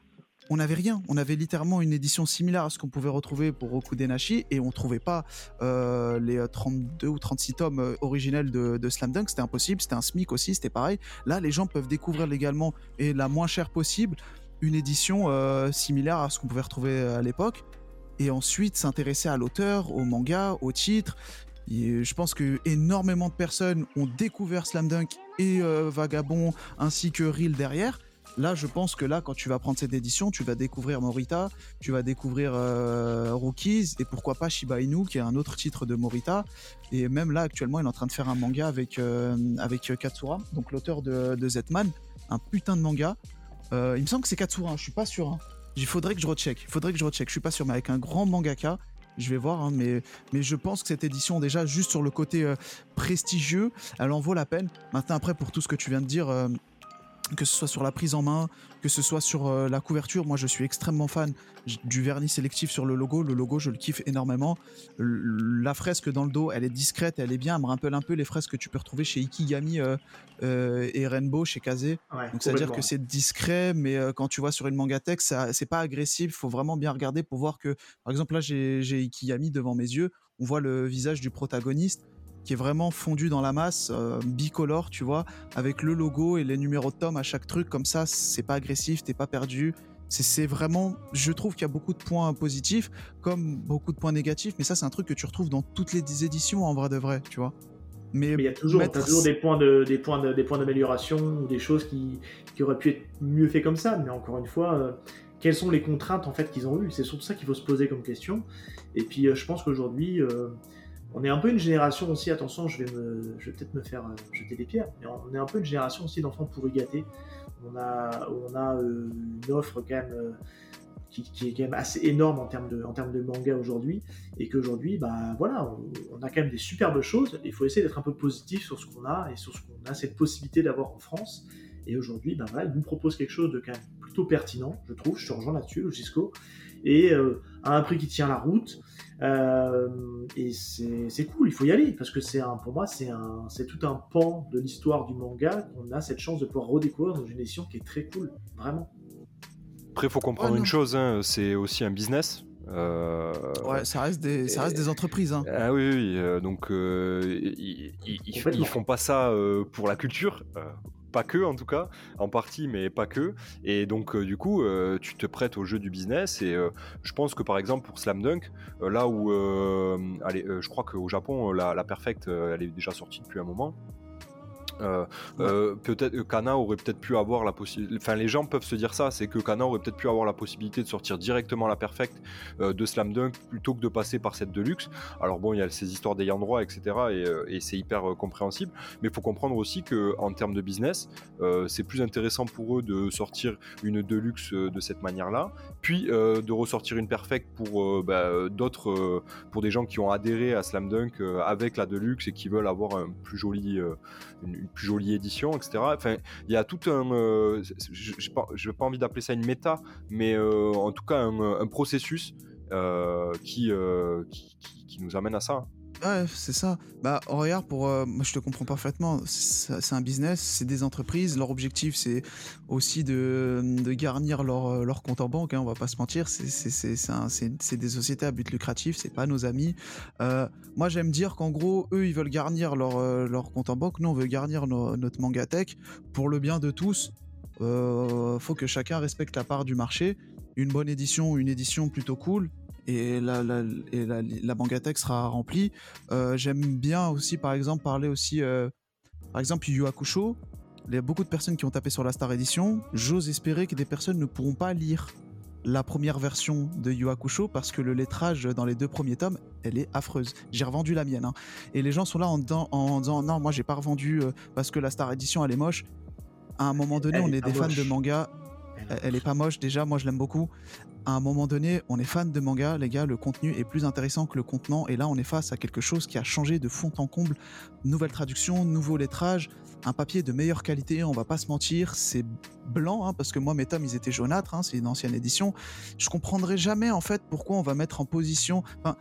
on n'avait rien. On avait littéralement une édition similaire à ce qu'on pouvait retrouver pour Rokudenashi, et on ne trouvait pas les 32 ou 36 tomes originels de Slam Dunk. C'était impossible. C'était un SMIC aussi, c'était pareil. Là, les gens peuvent découvrir légalement, et la moins chère possible, une édition similaire à ce qu'on pouvait retrouver à l'époque. Et ensuite, s'intéresser à l'auteur, au manga, au titre. Et je pense qu'énormément de personnes ont découvert Slam Dunk et Vagabond, ainsi que Reel derrière. Là, je pense que là, quand tu vas prendre cette édition, tu vas découvrir Morita, tu vas découvrir Rookies, et pourquoi pas Shiba Inu, qui est un autre titre de Morita. Et même là, actuellement, il est en train de faire un manga avec Katsura, donc l'auteur de Z-Man, un putain de manga. Il me semble que c'est Katsura, hein, je suis pas sûr. Hein. Il faudrait que je recheck. Je suis pas sûr, mais avec un grand mangaka, je vais voir. Hein, mais je pense que cette édition, déjà, juste sur le côté prestigieux, elle en vaut la peine. Maintenant, après, pour tout ce que tu viens de dire, que ce soit sur la prise en main, que ce soit sur la couverture, moi je suis extrêmement fan du vernis sélectif sur le logo. Le logo, je le kiffe énormément. La fresque dans le dos, elle est discrète, elle est bien. Elle me rappelle un peu les fresques que tu peux retrouver chez Ikigami et Rainbow chez Kaze. Ouais, donc c'est à dire que c'est discret, mais quand tu vois sur une mangatech, ça, c'est pas agressif. Faut vraiment bien regarder pour voir que, par exemple, là j'ai Ikigami devant mes yeux. On voit le visage du protagoniste, qui est vraiment fondu dans la masse, bicolore, tu vois, avec le logo et les numéros de tome à chaque truc, comme ça, c'est pas agressif, t'es pas perdu. C'est vraiment, je trouve qu'il y a beaucoup de points positifs, comme beaucoup de points négatifs, mais ça, c'est un truc que tu retrouves dans toutes les éditions, en vrai de vrai, tu vois. Mais il y a toujours, des points d'amélioration, ou des choses qui auraient pu être mieux faites comme ça, mais encore une fois... Quelles sont les contraintes, en fait, qu'ils ont eues ? C'est surtout ça qu'il faut se poser comme question. Et puis, je pense qu'aujourd'hui... On est un peu une génération aussi, attention, je vais peut-être me faire jeter des pierres, mais on est un peu une génération aussi d'enfants pourri gâtés. On a une offre quand même qui est quand même assez énorme en termes de manga aujourd'hui, et qu'aujourd'hui, bah voilà, on a quand même des superbes choses. Il faut essayer d'être un peu positif sur ce qu'on a et sur ce qu'on a cette possibilité d'avoir en France. Et aujourd'hui, ben voilà, il nous propose quelque chose de quand même plutôt pertinent, je trouve. Je te rejoins là-dessus, Luchisco. Et à un prix qui tient la route. Et c'est cool, il faut y aller. Parce que pour moi, c'est tout un pan de l'histoire du manga qu'on a cette chance de pouvoir redécouvrir dans une édition qui est très cool, vraiment. Après, il faut comprendre une chose, hein, c'est aussi un business. Ouais, ça reste des entreprises. Hein. Ah oui, donc ils font pas ça pour la culture. Pas que, en tout cas, en partie, mais pas que. Et donc, du coup, tu te prêtes au jeu du business. Et je pense que, par exemple, pour Slam Dunk, là où... je crois qu'au Japon, la Perfect, elle est déjà sortie depuis un moment. Peut-être Kana aurait peut-être pu avoir la possibilité, enfin les gens peuvent se dire ça, c'est que Kana aurait peut-être pu avoir la possibilité de sortir directement la Perfect de Slam Dunk plutôt que de passer par cette Deluxe. Alors bon, il y a ces histoires d'ayant droit, etc. et c'est hyper compréhensible, mais il faut comprendre aussi qu'en termes de business, c'est plus intéressant pour eux de sortir une Deluxe de cette manière-là, puis de ressortir une Perfect pour d'autres, pour des gens qui ont adhéré à Slam Dunk avec la Deluxe et qui veulent avoir un plus joli, une plus jolie édition, etc. Enfin, il y a tout un... je n'ai pas envie d'appeler ça une méta, mais en tout cas un processus qui nous amène à ça. Ouais, c'est ça. Bah, on regarde pour... moi, je te comprends parfaitement. C'est un business, c'est des entreprises. Leur objectif, c'est aussi de garnir leur compte en banque. Hein, on va pas se mentir. C'est des sociétés à but lucratif. C'est pas nos amis. Moi, j'aime dire qu'en gros, eux, ils veulent garnir leur compte en banque. Nous, on veut garnir notre Mangatech pour le bien de tous. Faut que chacun respecte la part du marché. Une bonne édition, une édition plutôt cool. Et la Mangatech sera remplie. J'aime bien aussi, par exemple, parler aussi... par exemple, Yu Yu Hakusho. Il y a beaucoup de personnes qui ont tapé sur la Star Edition. J'ose espérer que des personnes ne pourront pas lire la première version de Yu Yu Hakusho parce que le lettrage dans les 2 premiers tomes, elle est affreuse. J'ai revendu la mienne. Hein. Et les gens sont là en disant « Non, moi, j'ai pas revendu parce que la Star Edition, elle est moche. » À un moment donné, on est des fans de manga... Elle est pas moche, déjà, moi je l'aime beaucoup. À un moment donné, on est fan de manga, les gars, le contenu est plus intéressant que le contenant, et là on est face à quelque chose qui a changé de fond en comble. Nouvelle traduction, nouveau lettrage, un papier de meilleure qualité, on va pas se mentir, c'est blanc, hein, parce que moi mes tomes ils étaient jaunâtres, hein, c'est une ancienne édition. Je comprendrai jamais en fait pourquoi on va mettre en position... Enfin,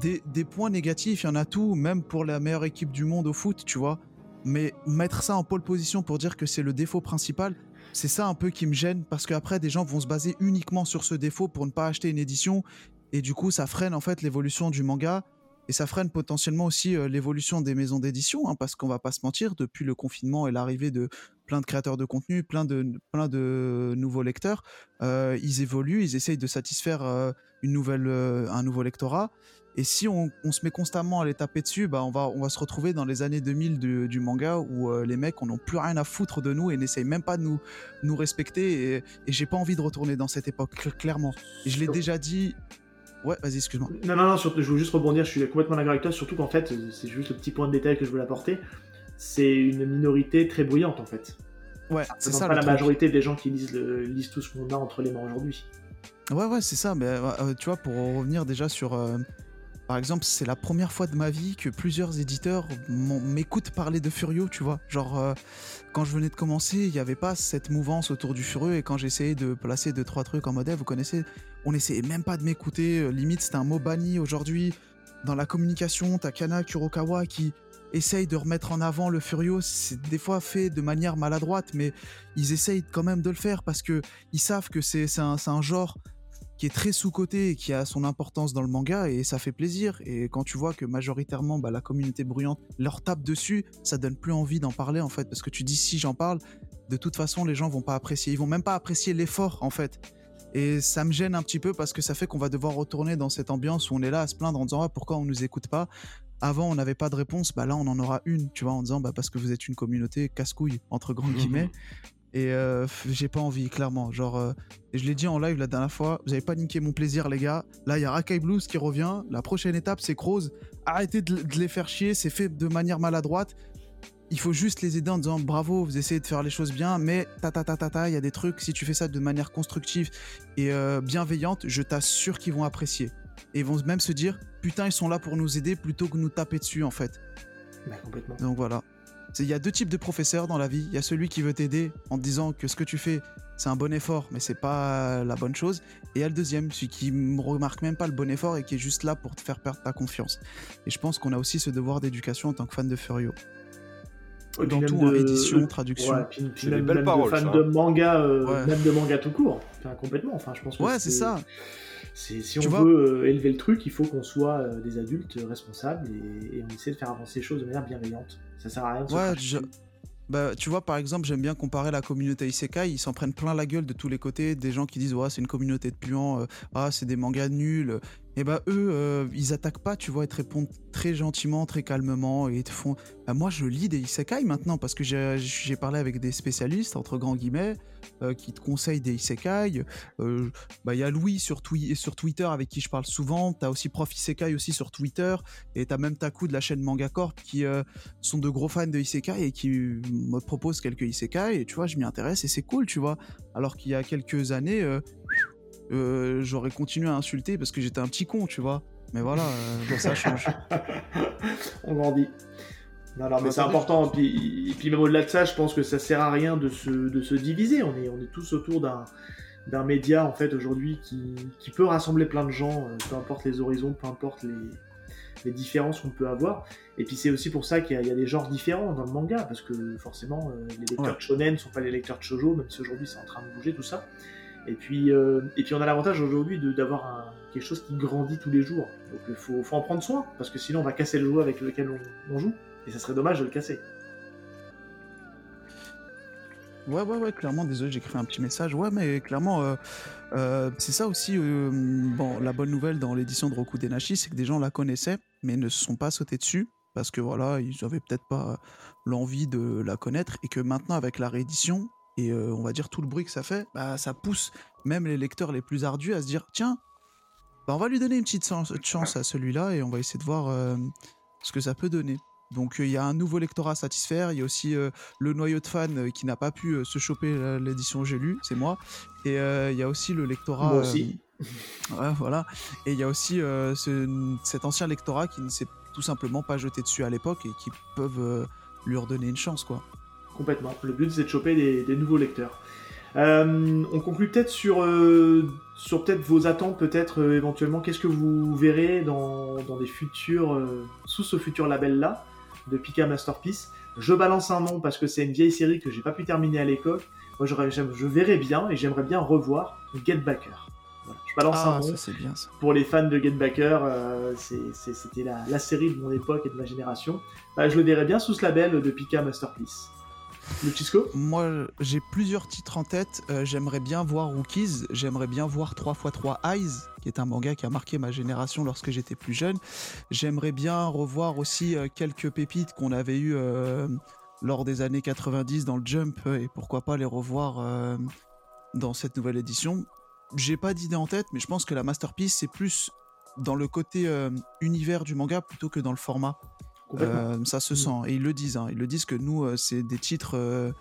des points négatifs, il y en a tout, même pour la meilleure équipe du monde au foot, tu vois. Mais mettre ça en pole position pour dire que c'est le défaut principal... C'est ça un peu qui me gêne, parce qu'après des gens vont se baser uniquement sur ce défaut pour ne pas acheter une édition, et du coup ça freine en fait l'évolution du manga, et ça freine potentiellement aussi l'évolution des maisons d'édition, hein, parce qu'on va pas se mentir, depuis le confinement et l'arrivée de plein de créateurs de contenu, plein de nouveaux lecteurs, ils évoluent, ils essayent de satisfaire un nouveau lectorat, et si on se met constamment à les taper dessus, bah on va se retrouver dans les années 2000 du manga où les mecs n'ont plus rien à foutre de nous et n'essayent même pas de nous respecter, et j'ai pas envie de retourner dans cette époque, clairement. Et je l'ai déjà dit... Ouais, vas-y, excuse-moi. Non, surtout, je voulais juste rebondir, je suis complètement d'accord avec toi, surtout qu'en fait, c'est juste le petit point de détail que je voulais apporter, c'est une minorité très bruyante en fait. Ouais, c'est ça, pas la majorité des gens qui lisent tout ce qu'on a entre les mains aujourd'hui. Ouais, c'est ça, mais tu vois, pour revenir déjà sur... Par exemple, c'est la première fois de ma vie que plusieurs éditeurs m'écoutent parler de Furio, tu vois. Genre, quand je venais de commencer, il n'y avait pas cette mouvance autour du Furio, et quand j'essayais de placer 2-3 trucs en mode, vous connaissez, on n'essayait même pas de m'écouter. Limite, c'était un mot banni aujourd'hui. Dans la communication, t'as Kana Kurokawa qui essaye de remettre en avant le Furio. C'est des fois fait de manière maladroite, mais ils essayent quand même de le faire parce qu'ils savent que c'est un genre... qui est très sous-coté et qui a son importance dans le manga, et ça fait plaisir. Et quand tu vois que majoritairement la communauté bruyante leur tape dessus, ça donne plus envie d'en parler en fait, parce que tu dis si j'en parle, de toute façon les gens vont pas apprécier, ils vont même pas apprécier l'effort en fait. Et ça me gêne un petit peu parce que ça fait qu'on va devoir retourner dans cette ambiance où on est là à se plaindre en disant ah, pourquoi on nous écoute pas. Avant on n'avait pas de réponse, là on en aura une, tu vois, en disant parce que vous êtes une communauté casse-couille entre grands guillemets. Et j'ai pas envie, clairement. Genre, je l'ai dit en live la dernière fois, vous avez pas niqué mon plaisir, les gars. Là, il y a Rakaï Blues qui revient. La prochaine étape, c'est Crows. Arrêtez de les faire chier, c'est fait de manière maladroite. Il faut juste les aider en disant bravo, vous essayez de faire les choses bien, mais il y a des trucs. Si tu fais ça de manière constructive et bienveillante, je t'assure qu'ils vont apprécier. Et ils vont même se dire putain, ils sont là pour nous aider plutôt que nous taper dessus, en fait. Bah, complètement. Donc voilà. Il y a deux types de professeurs dans la vie. Il y a celui qui veut t'aider en te disant que ce que tu fais, c'est un bon effort, mais c'est pas la bonne chose. Et il y a le deuxième, celui qui ne remarque même pas le bon effort et qui est juste là pour te faire perdre ta confiance. Et je pense qu'on a aussi ce devoir d'éducation en tant que fan de Furio. Et dans tout, édition, traduction. Ouais, puis c'est même, des belles même paroles, de fan de manga, ouais. Même de manga tout court, enfin, complètement. Enfin, je pense que ouais, c'est ça. C'est, si on veut élever le truc, il faut qu'on soit des adultes responsables et on essaie de faire avancer les choses de manière bienveillante. Ça sert à rien de Bah, tu vois, par exemple, j'aime bien comparer la communauté Isekai, ils s'en prennent plein la gueule de tous les côtés, des gens qui disent ouais, c'est une communauté de puants, ah, c'est des mangas nuls. Et bah, eux, ils attaquent pas, tu vois, ils te répondent très gentiment, très calmement, et ils te font bah, moi, je lis des Isekai maintenant, parce que j'ai parlé avec des spécialistes, entre grands guillemets, qui te conseillent des Isekai. Bah, il y a Louis sur Twitter avec qui je parle souvent, t'as aussi Prof Isekai aussi sur Twitter, et t'as même Taku de la chaîne MangaCorp qui sont de gros fans de Isekai et qui me propose quelques isekai et tu vois je m'y intéresse et c'est cool tu vois, alors qu'il y a quelques années j'aurais continué à insulter parce que j'étais un petit con tu vois, mais voilà ça change. On grandit. Non, mais c'est important, puis même au-delà de ça je pense que ça sert à rien de se diviser, on est tous autour d'un média en fait aujourd'hui qui peut rassembler plein de gens, peu importe les horizons, peu importe les différences qu'on peut avoir, et puis c'est aussi pour ça qu'il y a des genres différents dans le manga, parce que forcément les lecteurs de shonen ne sont pas les lecteurs de shoujo, même si aujourd'hui c'est en train de bouger tout ça, et puis on a l'avantage aujourd'hui d'avoir quelque chose qui grandit tous les jours, donc il faut en prendre soin, parce que sinon on va casser le jeu avec lequel on joue, et ça serait dommage de le casser. Ouais, clairement, désolé, j'écris un petit message. Ouais, mais clairement, c'est ça aussi. La bonne nouvelle dans l'édition de Rokudenashi, c'est que des gens la connaissaient, mais ne se sont pas sautés dessus, parce que voilà, ils n'avaient peut-être pas l'envie de la connaître, et que maintenant, avec la réédition, et on va dire tout le bruit que ça fait, bah, ça pousse même les lecteurs les plus ardus à se dire tiens, bah, on va lui donner une petite chance à celui-là, et on va essayer de voir ce que ça peut donner. Donc il y a un nouveau lectorat à satisfaire, il y a aussi le noyau de fans qui n'a pas pu se choper l'édition J'ai lu, c'est moi, et il y a aussi le lectorat... Moi aussi. Ouais, voilà. Et il y a aussi cet ancien lectorat qui ne s'est tout simplement pas jeté dessus à l'époque et qui peuvent lui redonner une chance, quoi. Complètement, le but c'est de choper des nouveaux lecteurs. On conclut peut-être sur peut-être vos attentes, peut-être éventuellement, qu'est-ce que vous verrez dans des futurs... sous ce futur label-là de Pika Masterpiece. Je balance un nom parce que c'est une vieille série que j'ai pas pu terminer à l'époque. Moi, je verrais bien et j'aimerais bien revoir Get Backer. Voilà. Je balance un nom. C'est bien, ça. Pour les fans de Get Backer, c'était la série de mon époque et de ma génération. Bah, je le verrais bien sous ce label de Pika Masterpiece. Luchisco ? Moi, j'ai plusieurs titres en tête. J'aimerais bien voir Rookies. J'aimerais bien voir 3x3 Eyes, qui est un manga qui a marqué ma génération lorsque j'étais plus jeune. J'aimerais bien revoir aussi quelques pépites qu'on avait eues lors des années 90 dans le Jump, et pourquoi pas les revoir dans cette nouvelle édition. J'ai pas d'idée en tête, mais je pense que la Masterpiece, c'est plus dans le côté univers du manga plutôt que dans le format. Ça se sent, et ils le disent que nous c'est des titres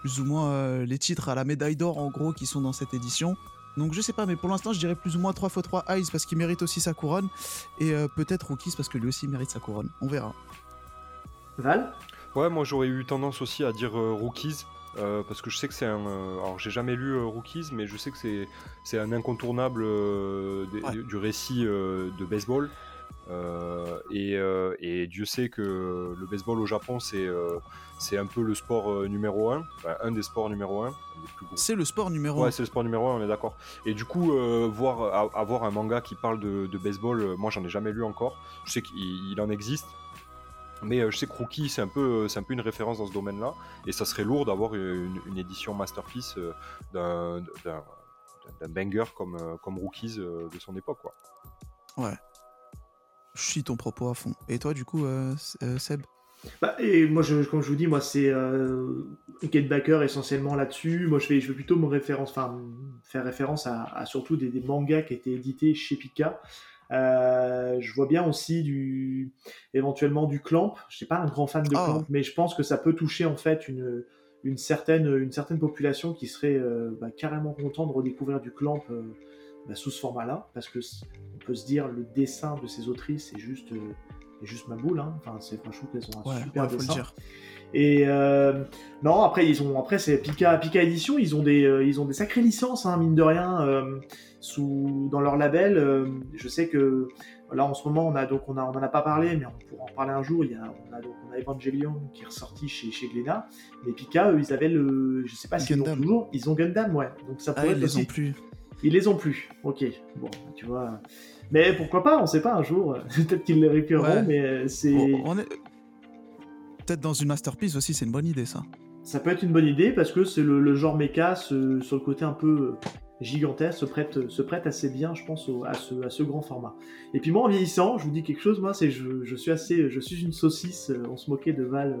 plus ou moins les titres à la médaille d'or en gros qui sont dans cette édition, donc je sais pas, mais pour l'instant je dirais plus ou moins 3x3 Eyes parce qu'il mérite aussi sa couronne, et peut-être Rookies parce que lui aussi mérite sa couronne, on verra. Val ? Ouais, moi j'aurais eu tendance aussi à dire Rookies parce que je sais que c'est un alors j'ai jamais lu Rookies, mais je sais que c'est un incontournable du récit de baseball. Et Dieu sait que le baseball au Japon c'est un peu le sport numéro 1, enfin, un des sports numéro 1 des plus gros. C'est le sport numéro 1. Ouais, c'est le sport numéro 1, on est d'accord. Et du coup avoir un manga qui parle de baseball, moi j'en ai jamais lu encore. Je sais qu'il en existe, mais je sais que Rookie c'est un peu une référence dans ce domaine-là, et ça serait lourd d'avoir une édition masterpiece d'un banger comme Rookies de son époque, quoi. Ouais. Je suis ton propos à fond. Et toi, du coup, Seb ? Bah, et moi, comme je vous dis, moi, c'est Get Backer essentiellement là-dessus. Moi, je vais plutôt faire référence à surtout des mangas qui étaient édités chez Pika. Je vois bien aussi éventuellement du Clamp. Je ne suis pas un grand fan de Clamp, mais je pense que ça peut toucher en fait une certaine population qui serait carrément contente de redécouvrir du Clamp sous ce format-là, parce que on peut se dire le dessin de ces autrices est juste et juste ma boule, hein. Enfin, c'est franchement qu'elles ont un super dessin. Et non, après ils ont, après c'est Pika Edition, ils ont des sacrées licences, hein, mine de rien, sous dans leur label. Je sais que là en ce moment on a donc on en a pas parlé, mais on pourra en parler un jour. Il y a on a Evangelion qui est ressorti chez Glénat, mais Pika eux, ils avaient le, je sais pas s'ils l'ont toujours, ils ont Gundam, ouais. Donc ça pourrait être ils aussi. Les ont plus. Ils les ont plus. Ok, bon, tu vois. Mais pourquoi pas, on sait pas un jour. Peut-être qu'ils les récupéreront, mais c'est. On est... Peut-être dans une masterpiece aussi, c'est une bonne idée ça. Ça peut être une bonne idée parce que c'est le genre méca sur le côté un peu gigantesque se prête assez bien, je pense, à ce grand format. Et puis moi, en vieillissant, je vous dis quelque chose, moi, c'est je suis une saucisse. On se moquait de Val.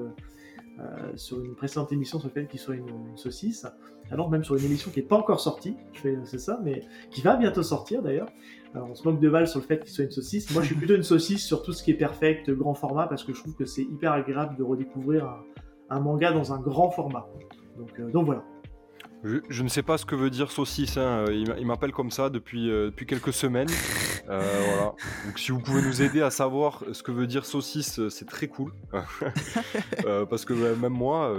Sur une précédente émission sur le fait qu'il soit une saucisse, alors même sur une émission qui n'est pas encore sortie, c'est ça, mais qui va bientôt sortir d'ailleurs. Alors, on se moque de Val sur le fait qu'il soit une saucisse. Moi je suis plutôt une saucisse sur tout ce qui est perfect, grand format, parce que je trouve que c'est hyper agréable de redécouvrir un manga dans un grand format. Donc voilà. Je ne sais pas ce que veut dire saucisse, hein. Il m'appelle comme ça depuis quelques semaines. Voilà. Donc si vous pouvez nous aider à savoir ce que veut dire saucisse, c'est très cool. Parce que même moi,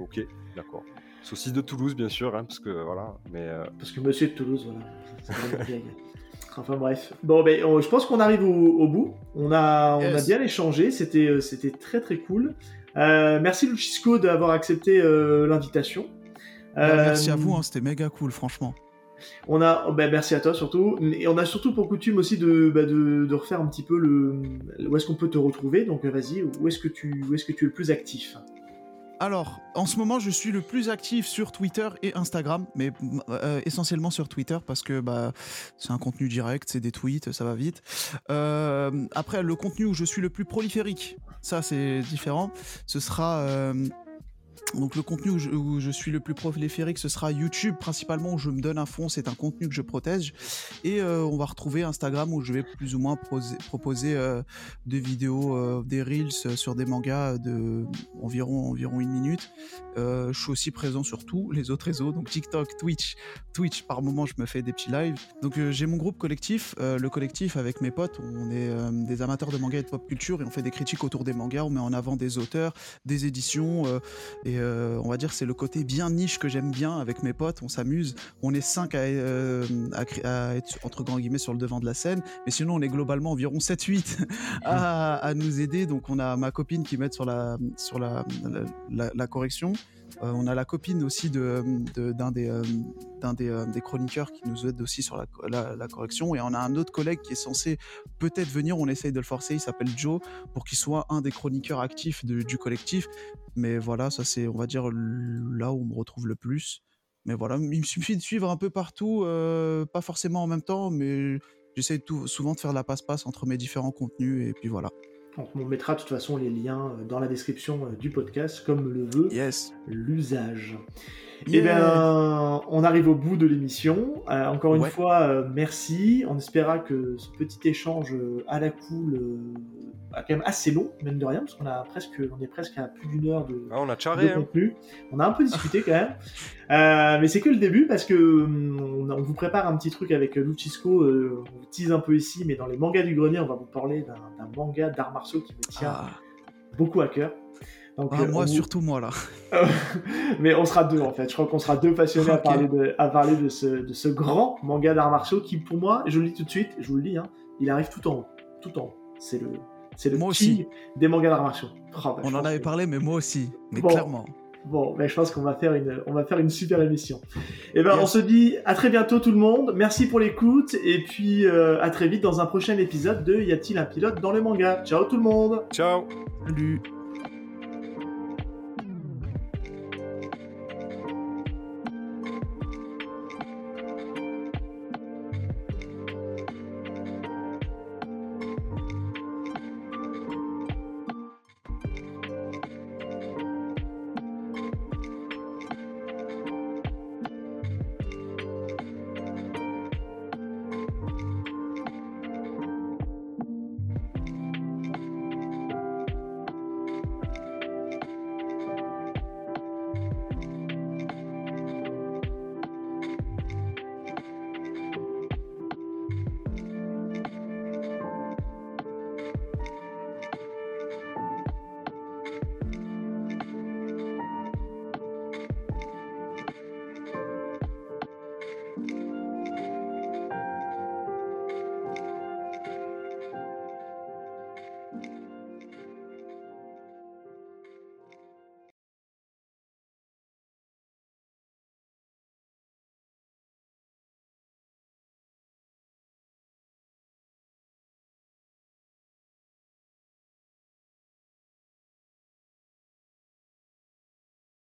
ok, d'accord. Saucisse de Toulouse, bien sûr, hein, parce que voilà. Mais, parce que monsieur de Toulouse, voilà. C'est pas bien. Enfin bref. Bon, ben, je pense qu'on arrive au bout. On a bien échangé, c'était très très cool. Merci Luchisco d'avoir accepté l'invitation. Merci à vous, hein, c'était méga cool, franchement. Merci à toi surtout. Et on a surtout pour coutume aussi de refaire un petit peu où est-ce qu'on peut te retrouver. Donc vas-y, où est-ce que tu es le plus actif ? Alors, en ce moment, je suis le plus actif sur Twitter et Instagram, mais essentiellement sur Twitter parce que c'est un contenu direct, c'est des tweets, ça va vite. Après, le contenu où je suis le plus proliférique, ça c'est différent, ce sera... Donc le contenu où je suis le plus proliférique, ce sera YouTube principalement, où je me donne un fond, c'est un contenu que je protège. Et on va retrouver Instagram où je vais plus ou moins proposer des vidéos, des reels sur des mangas de environ une minute. Je suis aussi présent sur tous les autres réseaux, donc TikTok, Twitch par moment je me fais des petits lives. Donc j'ai mon groupe collectif, le collectif avec mes potes, on est des amateurs de manga et de pop culture et on fait des critiques autour des mangas, on met en avant des auteurs, des éditions et on va dire c'est le côté bien niche que j'aime bien avec mes potes, on s'amuse, on est 5 à être entre grands guillemets sur le devant de la scène, mais sinon on est globalement environ 7-8 à nous aider, donc on a ma copine qui m'aide sur la correction. On a la copine aussi d'un des chroniqueurs qui nous aide aussi sur la correction, et on a un autre collègue qui est censé peut-être venir, on essaye de le forcer, il s'appelle Joe, pour qu'il soit un des chroniqueurs actifs du collectif. Mais voilà, ça c'est on va dire là où on me retrouve le plus. Mais voilà, il me suffit de suivre un peu partout, pas forcément en même temps, mais j'essaye souvent de faire la passe-passe entre mes différents contenus, et puis voilà. On mettra de toute façon les liens dans la description du podcast, comme le veut l'usage. Yeah. Et bien, on arrive au bout de l'émission. Encore une fois, merci. On espéra que ce petit échange à la cool, quand même assez long, même de rien, parce qu'on est presque à plus d'une heure de contenu. On a un peu discuté quand même. Mais c'est que le début, parce que on vous prépare un petit truc avec Luchisco, on vous tease un peu ici, mais dans les mangas du grenier, on va vous parler d'un manga d'arts martiaux qui me tient beaucoup à cœur. Donc, surtout moi là. Mais on sera deux en fait, je crois qu'on sera deux passionnés à parler de ce grand manga d'arts martiaux qui pour moi, je le dis tout de suite, je vous le dis, hein, il arrive tout en haut, c'est le moi aussi des mangas d'arts martiaux. On en avait parlé, mais moi aussi, mais bon, clairement. Bon, ben je pense qu'on va faire une super émission. Et ben on se dit à très bientôt tout le monde. Merci pour l'écoute et puis à très vite dans un prochain épisode de Y a-t-il un pilote dans le manga. Ciao tout le monde. Ciao. Salut.